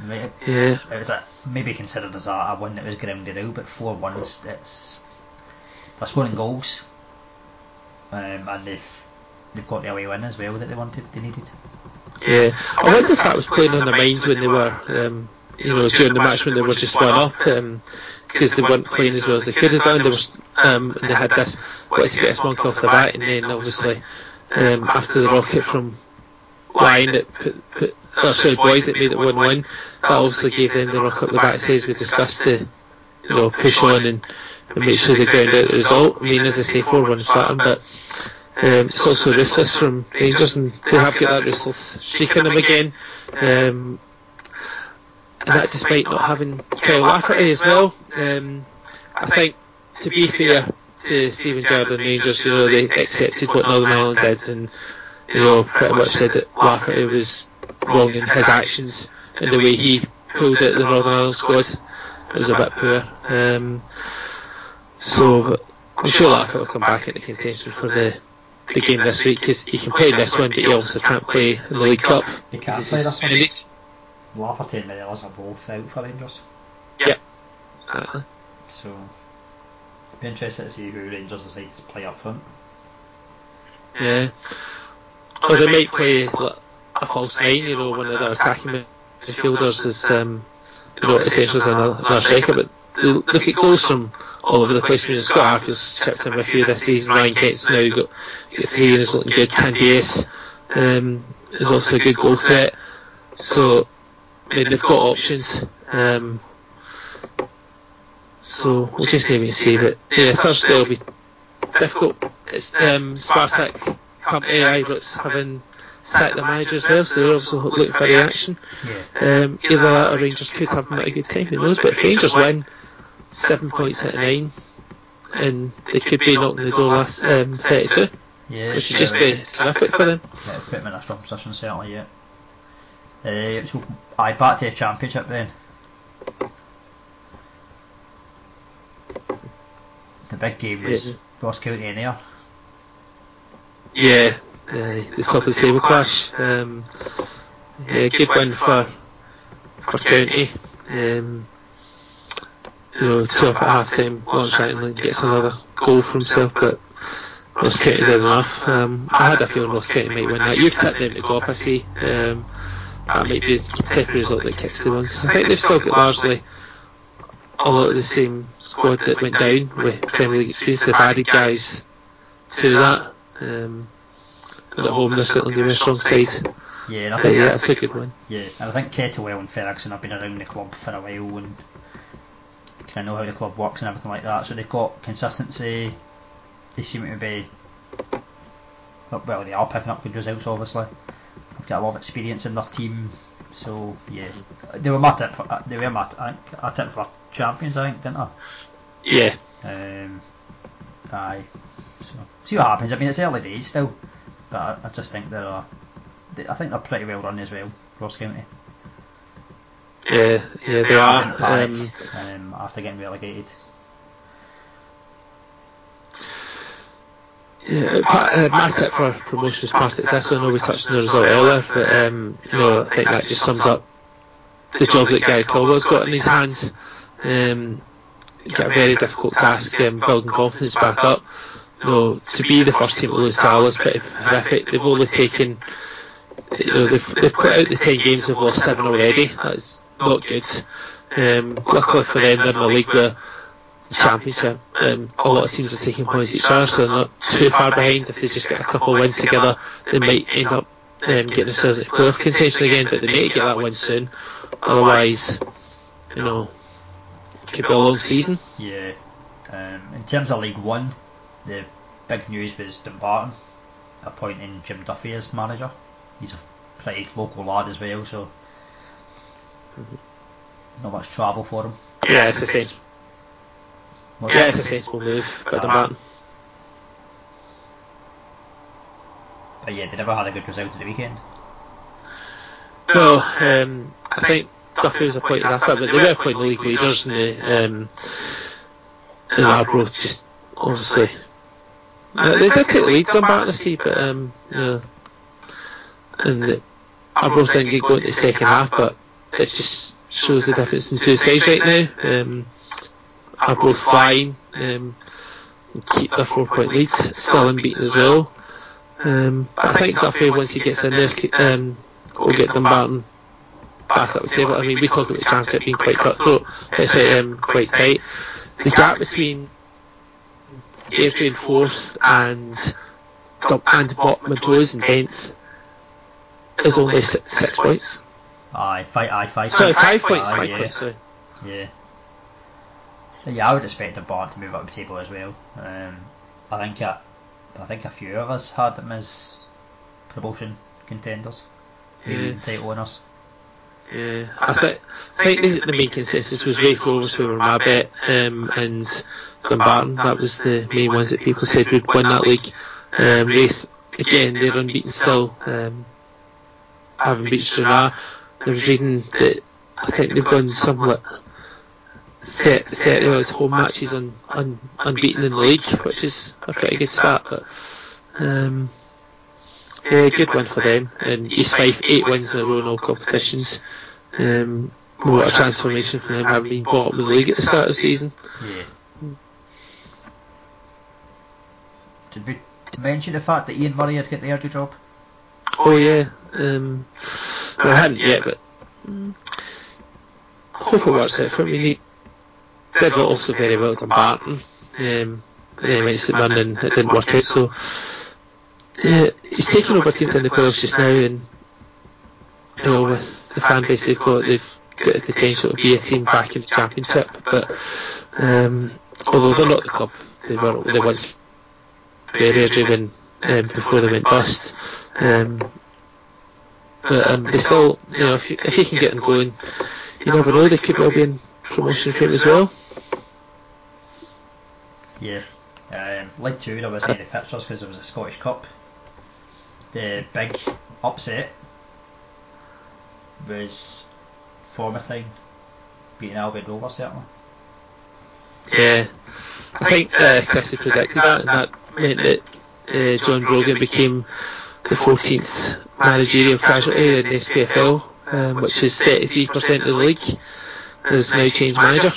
maybe, yeah. It was a, maybe considered as a, a win that was grounded out, but four one, it's they're scoring goals, um, and they've they've got the away win as well that they wanted, they needed. Yeah, I wonder if that was playing on their minds when they were, um, you know, during the match when they were just one up, because um, they weren't playing as well as they could have done. They were, um, and they had this, what to get this monkey off the bat, and then obviously um, after the rocket from line that put, put, or sorry, Boyd that made it one one. That obviously gave them the knock up the backside, as we discussed, to, you know, push on and, and make sure they ground out the result. I mean, as I say, four one flattering, but um, it's also ruthless from Rangers, and they have got that ruthless streak in them again. Um, and that despite not having Kyle Lafferty as well. Um, I think, to be fair to Stephen Gerrard and Rangers, you know, they accepted what Northern Ireland did, and, you know, pretty much said that Lafferty was wrong in his actions and the way he pulled out the Northern Ireland squad. It was a bit poor. Um, so I'm sure Lafferty will come back into contention for the the game this week, because he can play this one, but he also can't play in the League Cup. He can't play this one. Lafferty and Millers are both out for Rangers. Yeah, exactly. So it'll be interesting to see who Rangers decide to play up front. Yeah. Or they might play like a false nine, you know, one of their attacking midfielders is, um, you know, essentially another, another striker, but they look at goals from all over the place. I mean, Scott Arfield's chipped in a few this season. Ryan Kent's now got, got three and is looking good. Candiace um, is also a good goal threat. So, I mean, they've got options. Um, so, we'll just need to see, but yeah, Thursday will be difficult. It's um, Spartak Company, Ibrox having sacked the manager as well, so they're obviously looking for reaction. Yeah. Um, either that or Rangers could have them at a good time, who knows, but if Rangers win seven points out of nine, and they could be knocking the door last um, thirty-two, yeah, which would just be terrific for them. Yeah, put them in a strong position, certainly, yeah. Uh, so, aye, back to the Championship then. The big game was yeah. Ross County and Ayr. Yeah, uh, the, the top of the table clash. Um, yeah, good win for for County. Um, you know, two up at half time. Lawrence Rankin gets another goal for himself, but Ross County did enough. Um, I had a feeling Ross County might win that. You've tipped them to go up, I see. Um, that might be the type of result that kicks them on, because I think they've still got largely a lot of the same squad that went down with Premier League experience. They've added guys to that. Um, at home, they're certainly going to be a strong side. Yeah, and I think yeah, that's, that's a good one. Yeah, and I think Kettlewell and Ferguson have been around the club for a while and kind of know how the club works and everything like that. So they've got consistency. They seem to be well. They are picking up good results, obviously. They've got a lot of experience in their team. So yeah, they were my tip. For, they were my t- I think I tipped for champions. I think, didn't I? Yeah. Um. Aye. So, see what happens. I mean, it's early days still, but I, I just think they're, they, I think they're pretty well run as well, Ross County. Yeah, yeah, they are. Um, um, after getting relegated. Yeah, uh, my tip for promotion is Partick Thistle. I know we touched on the result earlier, but um, you know, I think that just sums up the job that Gary Caldwell's got in his hands. Um, got a very difficult task, um, building confidence back up. No, to be the first team to lose to Lawless is pretty horrific. They've only taken, you know, they've, they've put out the ten games, they've lost seven already. That's not good. Um, luckily for them, they're in a league where the Championship, um, a lot of teams are taking points each other, so they're not too far behind. If they just get a couple of wins together, they might end up um, getting themselves into playoff contention again, but they may get that win soon. Otherwise, you know, it could be a long season. Yeah. Um, in terms of League One, the big news was Dumbarton appointing Jim Duffy as manager. He's a pretty local lad as well, so not much travel for him. Yeah, it's a sensible. Yeah, it's a sensible move by Dumbarton. But yeah, they never had a good result at the weekend. No, um, I think Duffy was appointed after, but they were appointing league leaders, and the um, and Arbroath just obviously. Uh, they did take the lead, Dumbarton, I see, but, um, you know, and Arbroath didn't get going to the second half, but it just shows the difference in two sides right now. Um, Arbroath flying, um, keep their four point lead, still unbeaten as well. Um, but I think Duffy, once he gets in there, um, will get Dumbarton back up the table. I mean, we talk about the championship being quite cutthroat, it's um, quite tight. The gap between Airdrie fourth and, and Bottom and tenth It's always six, six points. Aye, fight, aye, fight. Sorry, five, five points. Aye, five yeah. Points sorry. yeah. Yeah, I would expect a bar to move up the table as well. Um, I think a, I think a few of us had them as promotion contenders, maybe yeah. title winners. Yeah, I, I think, think, think the, the main consensus was Raith Rovers who were my bet, um, and Dumbarton. That was the main ones that people said would win that league. Um, Raith, again, they're unbeaten still, um, having beat Stranraer. I was reading that I think they've gone something like thirty odd home matches un, un, unbeaten in the league, which is a pretty good start. But um, yeah, good win for them. And East Fife, eight wins in a row in all competitions. Um, what a transformation for them, having been bottom of the league at the start of the season. Yeah. Did we mention the fact that Ian Murray had got the Airdrie job? Oh yeah. Um, well, I hadn't yet, but um, hope it works out for him. He did also very well at Dumbarton. Um, then went to St Mirren and it didn't work out. So. Yeah, he's taken over teams in the playoffs just now, and you know, with the fan base they've got, they've got the potential to be a team back in the championship. But um, although they're not the club they were, they once Airdrie when um, before they went bust. Um, but um, they still, you know, if you, if you can get them going, you never know, they could well be in promotion fame as well. Yeah, um, League Two there wasn't any fixtures because there was a Scottish Cup. The big upset was Formentine beating Albion Rovers, certainly. Yeah, I think uh, Chrissy predicted that, and that meant that uh, John Brogan became the fourteenth managerial casualty in the S P F L, um, which is thirty-three percent of the league, and has now changed manager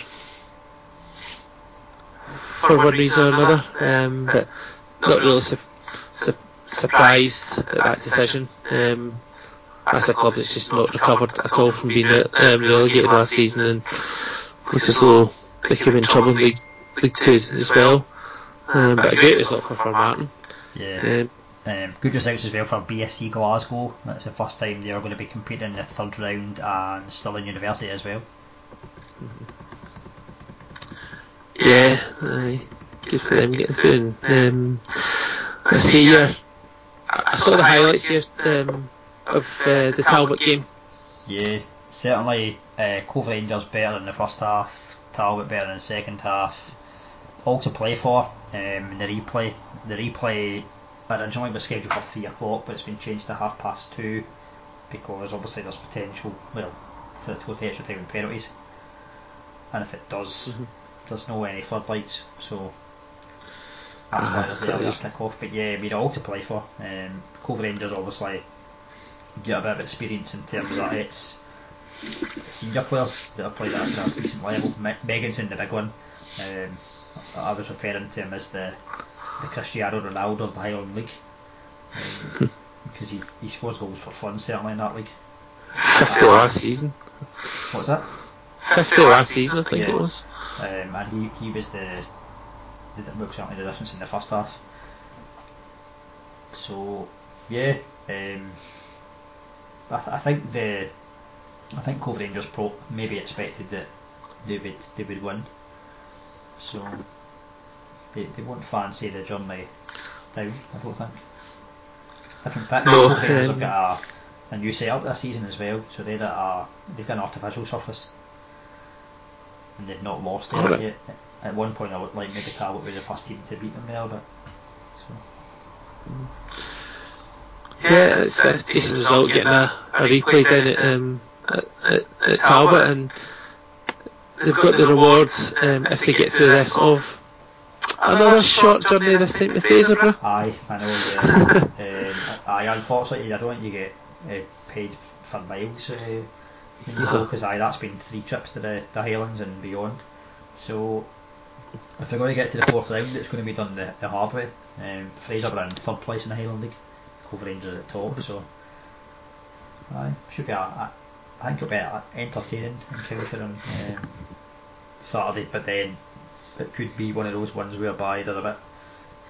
for one reason or another, um, but not really su- su- surprised at that decision. Um, that's a club that's just not recovered at all from being um, relegated last season, and look as though they could be in trouble in League, League Two as well. Um, but a great result for Formartin. Yeah. Um, um, good results as well for B S C Glasgow. That's the first time they are going to be competing in the third round, and Stirling University as well. Yeah, aye. Good for them getting through. And, um, I see your, I saw the highlights here um, of uh, the Talbot game. Yeah, certainly uh, Cove Rangers better in the first half, Talbot better in the second half. All to play for. Um, the replay, the replay originally was scheduled for three o'clock, but it's been changed to half past two because obviously there's potential, well, for it to go to extra time and penalties. And if it does, mm-hmm. there's no any floodlights, so that's ah, why there's the other kick off. But yeah, we're all to play for. Um, Cove Rangers obviously get a bit of experience in terms of its senior players that have played at a decent level. Me- Meganson, the big one. Um, I was referring to him as the, the Cristiano Ronaldo of the Highland League, um, because he, he scores goals for fun, certainly in that league. fifty last season. What's that? fifty last season, I think yeah. it was. Um, and he, he was the, the, well, certainly the difference in the first half. So yeah, um, I, th- I think the I think Cove Rangers pro maybe expected that they would they would win. So they they won't fancy the journey down, I don't think. I think that no, Cove Rangers um, have got a, a new setup this season as well, so they're at a, they've got an artificial surface. And they've not lost it yet. At one point, I looked like maybe Talbot was the first team to beat them there, but so. yeah, it's a decent result getting a, a replay down at, um, at, at, at Talbot, and they've got the rewards um, if they get through this of another short journey this time to Fraserburgh. Aye, I know. Yeah. um, aye, unfortunately, I don't think you get uh, paid for miles. Uh, Because aye, that's been three trips to the, the Highlands and beyond. So if they're going to get to the fourth round, it's going to be done the, the hard way. Um, Fraserburgh in third place in the Highland League, Cove Rangers at top. So aye, should be a, a, I think it'll be a, a entertaining encounter on um, Saturday. But then it could be one of those ones whereby they're a bit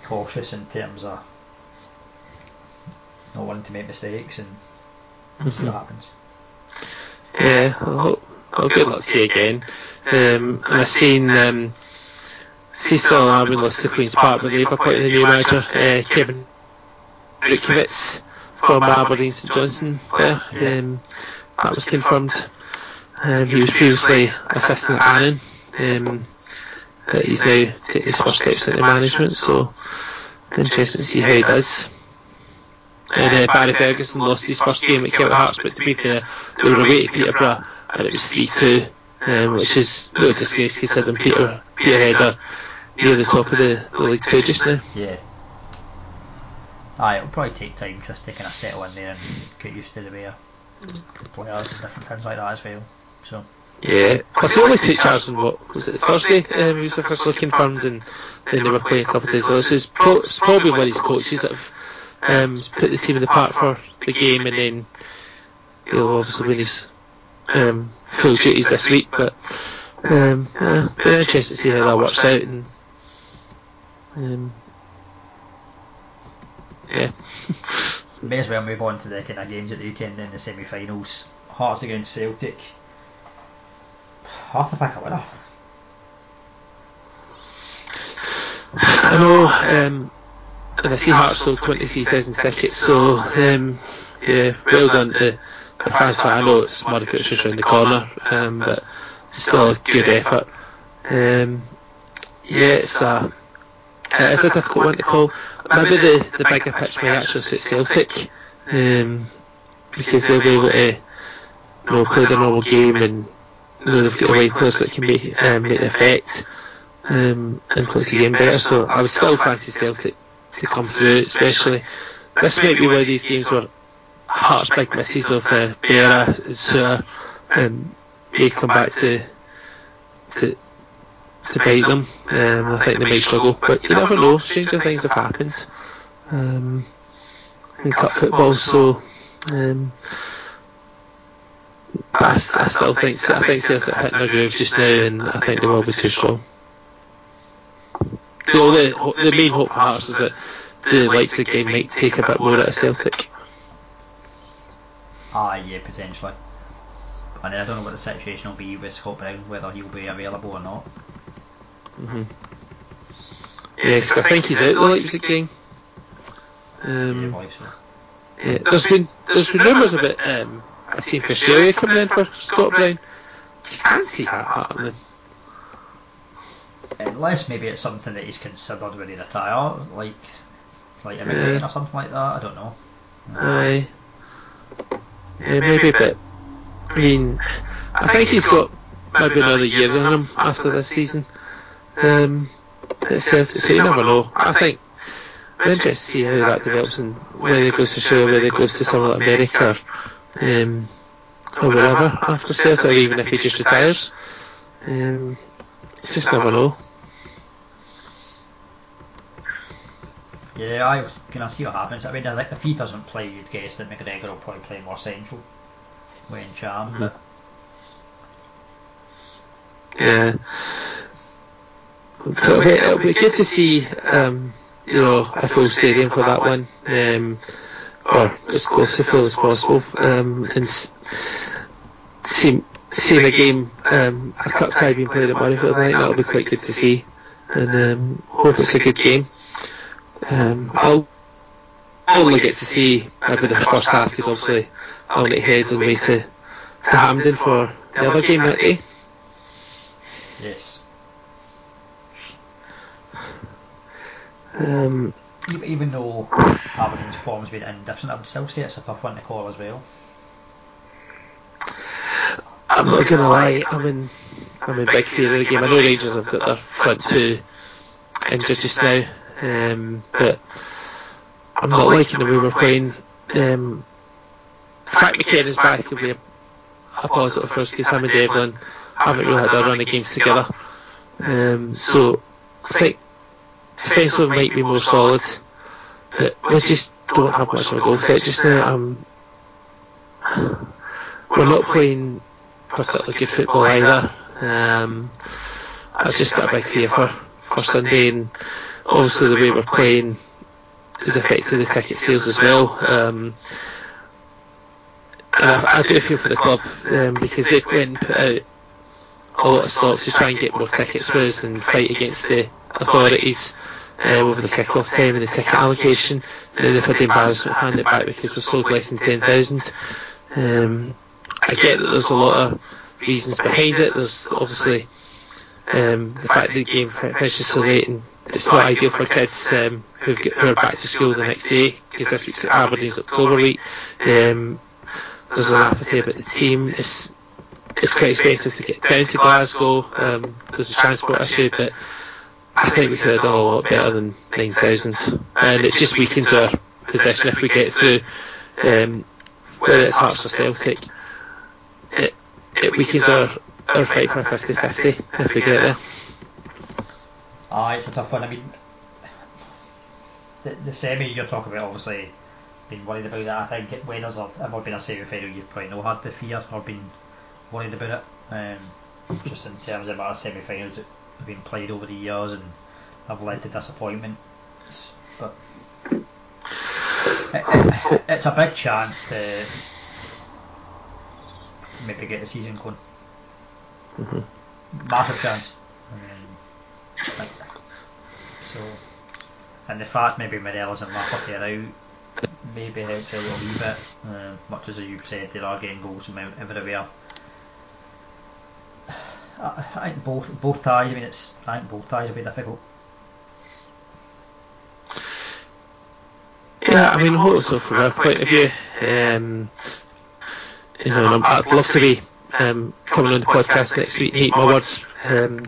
cautious in terms of not wanting to make mistakes and We'll see what happens. Yeah, well, I'll, I'll good luck to you again. Um, and I've seen um, Cecil and Albion lost to Queen's Park, but they've appointed the new manager, uh, Kevin Rutkowitz, former Aberdeen St Johnstone player. Um, that was confirmed. Um, he was previously assistant at Annan, um, but he's now taking his first steps into management, so interesting to see how he does. And uh, Barry Ferguson lost his first game at Celtic Hearts, but to be fair, they were away to Peterborough, and it was three two, um, which is no disgrace considering Peter, Peterhead are near the top of the, the League Two just now. Yeah. Aye, it'll probably take time just to kind of settle in there and get used to the way of players and different things like that as well. So. Yeah, plus it only took Charleston, what was it, the Thursday? Um, he was officially confirmed, and then they were playing a couple of days later. So it's, pro- it's probably one of his coaches that have um, put the team in the park for the game, and then he'll obviously win his um, full duties this week. But um, yeah, very interesting to see how that works out. And um, yeah, may as well move on to the kind of games at the weekend in the semi-finals. Hearts against Celtic. Hard to pick a winner. I know, um, and I see Hearts sold twenty-three thousand tickets, so um, yeah, well done to the fans. I know it's Murrayfield's just round the corner, um, but still a good effort. Um, yeah, it's a, it is a difficult one to call. Maybe the, the bigger pitch may actually suit Celtic, um, because they'll be able to you know, play their normal game, and you know, they've got away players that can make, um, make the effect um, and play the game better, so I would still fancy Celtic to come through, especially this might be one of these games where Hearts' big misses of uh, Beira and Suter um, may come back to to to bite them. um, I think they may struggle, but you never know, stranger things have happened um, in cup football, so um, But I, I still think I think Celtic are hitting their groove just now, and I think they will be too strong. The, the, the main hope for Hearts is that the likes of the game might take a bit more out of Celtic. Ah, yeah, potentially. And I don't know what the situation will be with Scott Brown, whether he'll be available or not. Mhm. Yes, I think he's out the likes of the game. Um, yeah, I believe so. Yeah, there's been there's been rumours about um. I think for Syria coming in for Scott Brown. Can't see that happening. Unless maybe it's something that he's considered when he retires, like like McGinn yeah. or something like that. I don't know. No. Aye. Yeah, maybe a bit. I mean, I think he's got maybe another year in him after this season. Um, it says so you never know. I think we're interested to see how that develops, and whether he goes to Syria, whether he goes to somewhere like America. Um, or whatever after Celtic, or even if he just retires, um, just never know. Yeah, I was gonna see what happens. I mean, I think if he doesn't play, you'd guess that McGregor will probably play more central, when Charm. But yeah, but it'll, be, it'll be good to see, um, you know, a full stadium for that one. Um, Or as close to full as possible, um, and seeing seeing a game, um, a cup tie being played at Murrayfield, I think that'll be quite good to see, and um, hope it's a good game. Um, I'll only get to see maybe the first half, because obviously I'll need to head on the way to to Hampden for the other game that day. Yes. Um. Even though Aberdeen's form's been indifferent, I would still say it's a tough one to call as well. I'm not going to lie, I'm in, I'm in big fear of the game. I know Rangers have got their front two injured just now, um, but I'm not liking the way we're playing. Um, the fact McKinnon's back will be a, a positive for us, because him and Devlin haven't really had their run of games together. Um, so I think defensive might be more solid, but we just don't have much of a goal threat just now. Um, we're not playing particularly good football either. Um, I've just got a big fear for, for Sunday, and also the way we're playing has affected the ticket sales as well. Um, And I, I do feel for the club um, because they've been put out a lot of stops to try and get more tickets, whereas and fight against the authorities uh, over the kick-off time and the ticket allocation. And then they've had the embarrassment hand it back because we've sold less than ten thousand. Um, I get that there's a lot of reasons behind it. There's obviously um, the fact that the game finishes so late and it's not ideal for kids um, who've get, who are back to school the next day, because this week's at Aberdeen's October week. Um, there's an apathy about the team. It's it's quite expensive to get down to Glasgow. Um, there's a transport issue, but I think we could have done a lot better than nine thousand. And it just weakens our position if we get through, um, whether it's Hearts or Celtic. It, it weakens our, our fight for fifty-fifty if we get there. Ah, it's a tough one. I mean, the, the semi you're talking about, obviously, been worried about that. I think it, when there's ever been a semi-final, you've probably not had the fear or been worried about it. Um, just in terms of our semi-finals that have been played over the years and have led to disappointment. But it, it, it's a big chance to maybe get the season going. Mm-hmm. Massive chance. Um, so, and the fact maybe Morelos and Lafferty are out maybe helps a little bit. Um, much as you've said, there are getting goals from everywhere. I, I think both both ties. I mean, it's I think both ties will be difficult. Yeah, I mean, also from our point of view, um, you know, I'd love to be um, coming on the podcast next week and eat my words. Um,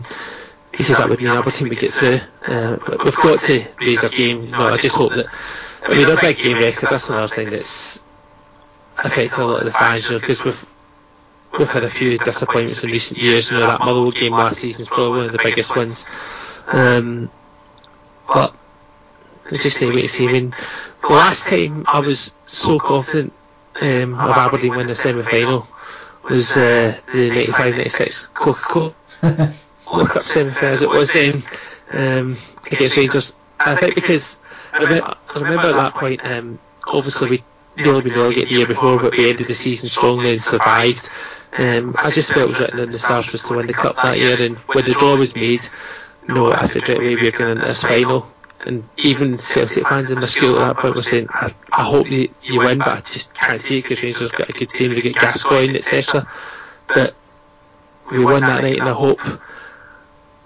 Because that would mean Aberdeen would get through. Uh, we've got to raise our game. No, I just hope that. I mean, our big game record, that's another thing that's affecting a lot of the fans, you know, because we've, we've had a few disappointments in recent years. You know, that Motherwell game last season is probably one of the biggest ones. Um, but it's just a wait and see. I mean, the last time I was so confident um, of Aberdeen winning the semi final was uh, the ninety-five ninety-six Coca-Cola. Look up semi-final as it was then um, against Rangers. I think because I remember, I remember at that point, um, obviously we'd nearly been relegated the year before, but we ended the season strongly and survived. Um, I just felt it was written in the stars for us to win the cup that year, and when the draw was made, no, I said right away we were going into this final. And even Celtic fans in the school at that point were saying, I, I hope you, you win, but I just can't see it because Rangers got a good team, we get Gascoigne, et cetera. But we won that night, and I hope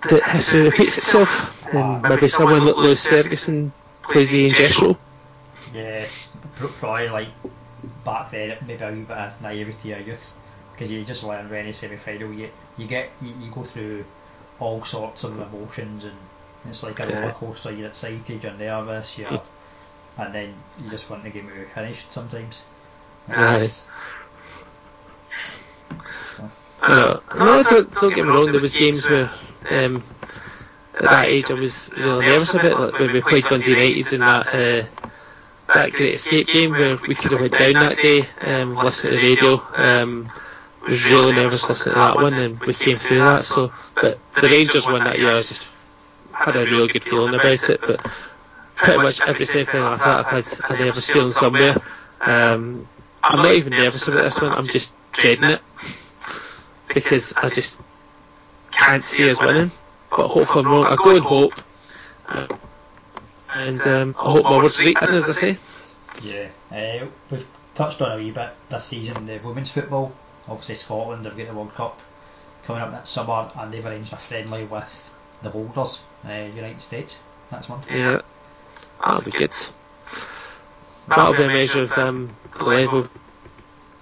that history repeats itself, and maybe, maybe someone like Lewis Ferguson plays the ingestion. Yeah, probably like back then, maybe a wee bit of naivety of youth, because you just learn when in semi-final you you get you, you go through all sorts of emotions, and it's like a yeah. roller coaster. You're excited, you're nervous, you're, mm. and then you just want the game to be finished sometimes. Yes. Uh, no, don't, don't get me wrong, there was games where um, at that age I was really nervous a bit, like when we played Dundee United in that uh, that Great Escape game where we could have went down that day, um, listening to the radio. Um, I was really nervous listening to that one, and we came through that. So, but the Rangers won that year, I just had a really good feeling about it, but pretty much every semi-final I've had, I've had a nervous feeling somewhere. Um, I'm not even nervous about this one, I'm just dreading it. Because I just can't see us winning, but hopefully I'm wrong. I go and hope, and um, I hope my words reach in, as I say. Yeah, uh, we've touched on a wee bit this season, the women's football. Obviously Scotland have got the World Cup coming up that summer, and they've arranged a friendly with the holders, uh, United States. That's one. Yeah, that'll be good. That'll be a measure of um, the level we've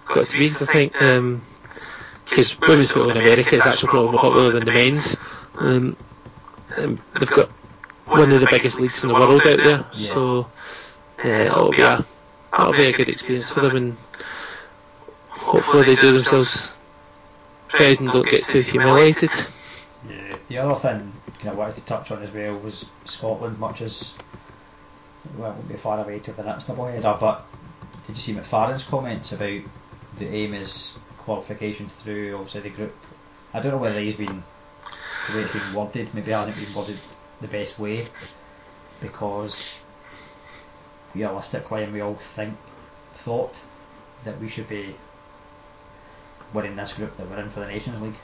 got to be, I think. Um, Because women's football in America is actually probably more popular than the men's. Um, um, they've got one of the biggest leagues in the world out there, yeah. so yeah, that'll be a that'll be a good experience for them, and hopefully they do themselves proud and don't get too humiliated. Yeah. The other thing I wanted to touch on as well was Scotland, much as well, it won't be far away to the next double header. But did you see McFarlane's comments about the aim is qualification through obviously the group? I don't know whether he's been the way it's been worded, maybe I haven't been worded the best way, because realistically, and we all think thought that we should be we're in this group that we're in for the Nations League.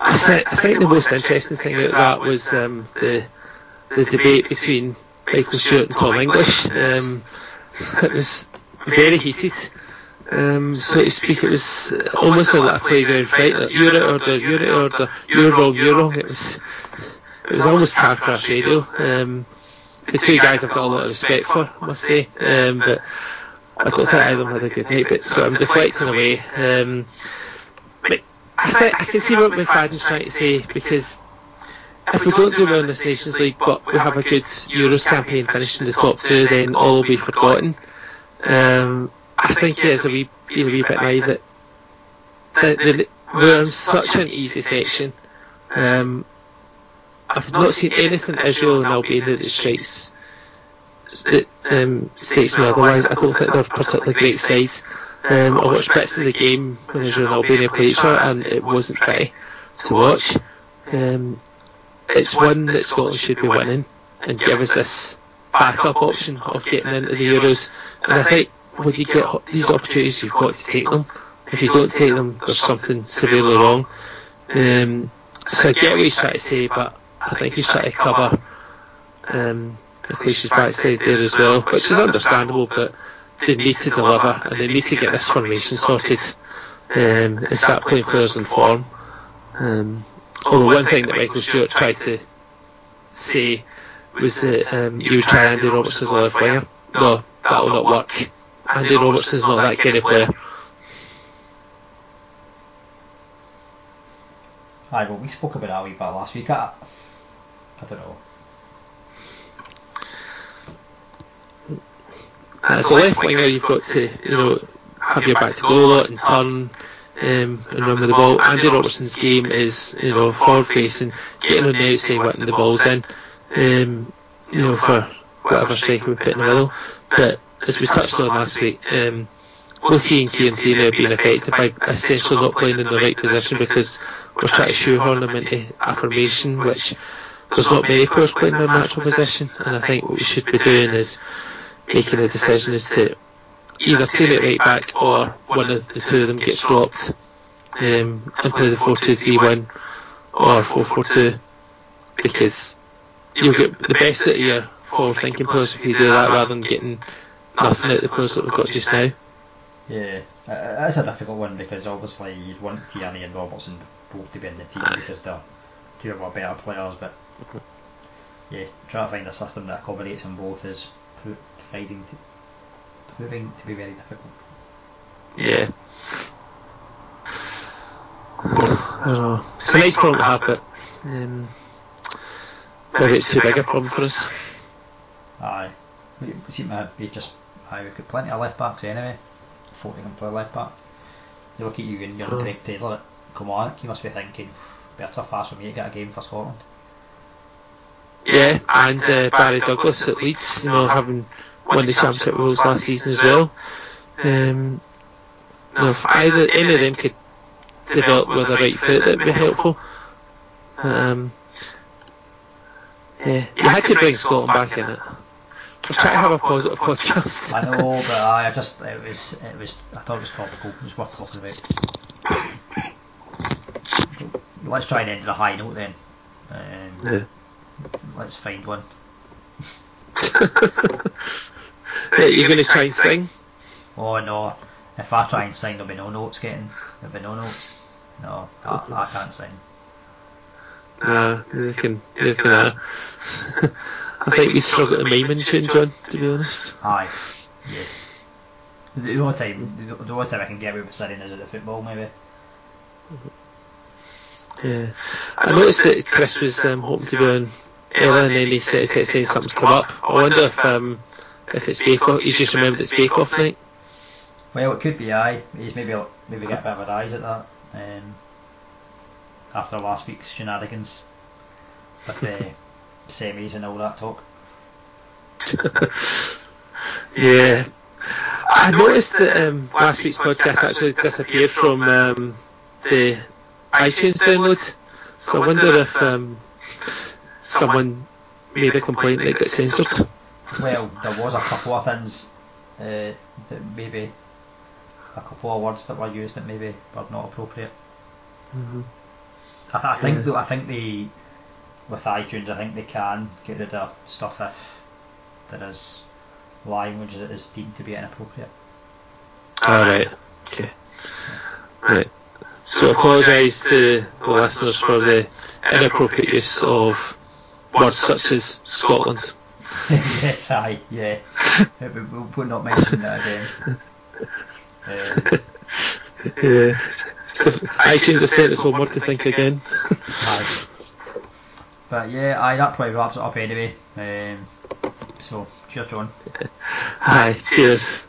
I, th- I think the most interesting thing about that was um, the the debate between Michael Stewart and Tom English. Um, it was very heated, um, so to speak. It was almost like a playground fight. Like, you're it or you're it or you're wrong, you're wrong. It was it was almost car crash radio. Um, the two guys I've got a lot of respect for, I must say, um, but I don't think either of them had a good night. But so I'm deflecting away. Um, I, think, I can see what McFadden's trying to say, because if we don't do well in this Nations League but we have a good Euros campaign finishing the top two, then all will be forgotten. Um, I think he is a wee, being a wee bit naive that, that, that we're in such an easy section. Um, I've not seen anything Israel and Albania that strikes that um, states me otherwise. I don't think they're particularly great sides. Um, I watched bits of the game when Israel and Albania played each other, and it wasn't pretty to watch. Um, it's one that Scotland should be winning and give us this backup option of getting into the Euros. And I think when you get these opportunities, you've got to take them. If you don't take them, there's something severely wrong. Um, so I get what he's trying to say, but I think he's trying to cover um, McLeish's backside there as well, which is understandable, but they need to deliver and they need to get this formation sorted um, and start playing players in form. Um, although one thing that Michael Stewart tried to say was that um, you would try Andy Roberts as a left winger. No, that will not work. Andy Roberts is not that kind of player. Aye, well, we spoke about that a wee bit last week. I, I don't know. As a left winger, you've got to, you know, have your back to goal a lot and turn um, and run with the ball. Andy Robertson's game is, you know, forward facing, getting on the outside, whipping the balls in, um, you know, for whatever striker we put in the middle. But as we touched on last week, um, Loki and K M T now being affected by essentially not playing in the right position because we're trying to shoehorn them into a formation which there's not many players playing in their natural position, and I think what we should be doing is making a decision as to either two at right back or one of the two of them gets dropped um, and play the four two three one or four four two, because you'll get the best out of your forward thinking players if you do that rather than getting nothing out of the players that we've got just now. Yeah, that's a difficult one because obviously you'd want Tierney and Robertson both to be in the team because they're two of our better players, but yeah, trying to find a system that accommodates them both is Fighting to, proving to be very difficult. Yeah. I don't know. It's, it's a nice problem to have, but um, maybe it's too big a problem for us. Aye. We, we seem to be just aye, we've got plenty of left backs anyway. Forty of them play left back. You look at you and you're oh. Greg Taylor at Komarik, you must be thinking, better fast for me to get a game for Scotland. Yeah, and uh, Barry Douglas at Leeds, you know, having won the Championship Worlds last season as well. Um, you know, if either any of them could develop with a right foot, that would be helpful. Um, yeah, you had to bring Scotland back in it. We're trying to have a positive podcast. I know, but I just it was it was I thought it was topical. It was worth talking about. Let's try and end on a high note then. Um, yeah. Let's find one. Hey, you're going to try and sing? Oh no! If I try and sing, there'll be no notes getting. There'll be no notes. No, I, I can't sing. Nah, you can. You can. Uh, I think we struggle to mime in tune, John. To be honest. Aye. Yes. The only time, the only time I can get away with singing is at the football, maybe. Yeah. I noticed that Chris was um, hoping to be on Ella, and then he said saying something's come up. I wonder if um, if it's Bake Off. He's just remembered it's Bake Off night. Well, it could be. Aye, he's maybe maybe got a bit of a rise at that um, after last week's shenanigans with the uh, semis and all that talk. Yeah, I noticed that um, last week's podcast actually disappeared from um, the iTunes download, so I wonder if um, someone made a complaint that it got censored. Well, there was a couple of things uh, that maybe a couple of words that were used that maybe were not appropriate. Mm-hmm. I, I think yeah. though, I think they, with iTunes, I think they can get rid of stuff if there is language that is deemed to be inappropriate. Alright, okay. Right. So I apologise to the listeners for the inappropriate use of words such as Scotland. Yes, aye, yeah. We'll, we'll not mention that again. Uh, yeah. iTunes have sent us homework to think again. Aye. But yeah, aye, that probably wraps it up anyway. Um, so, cheers, John. Aye, cheers.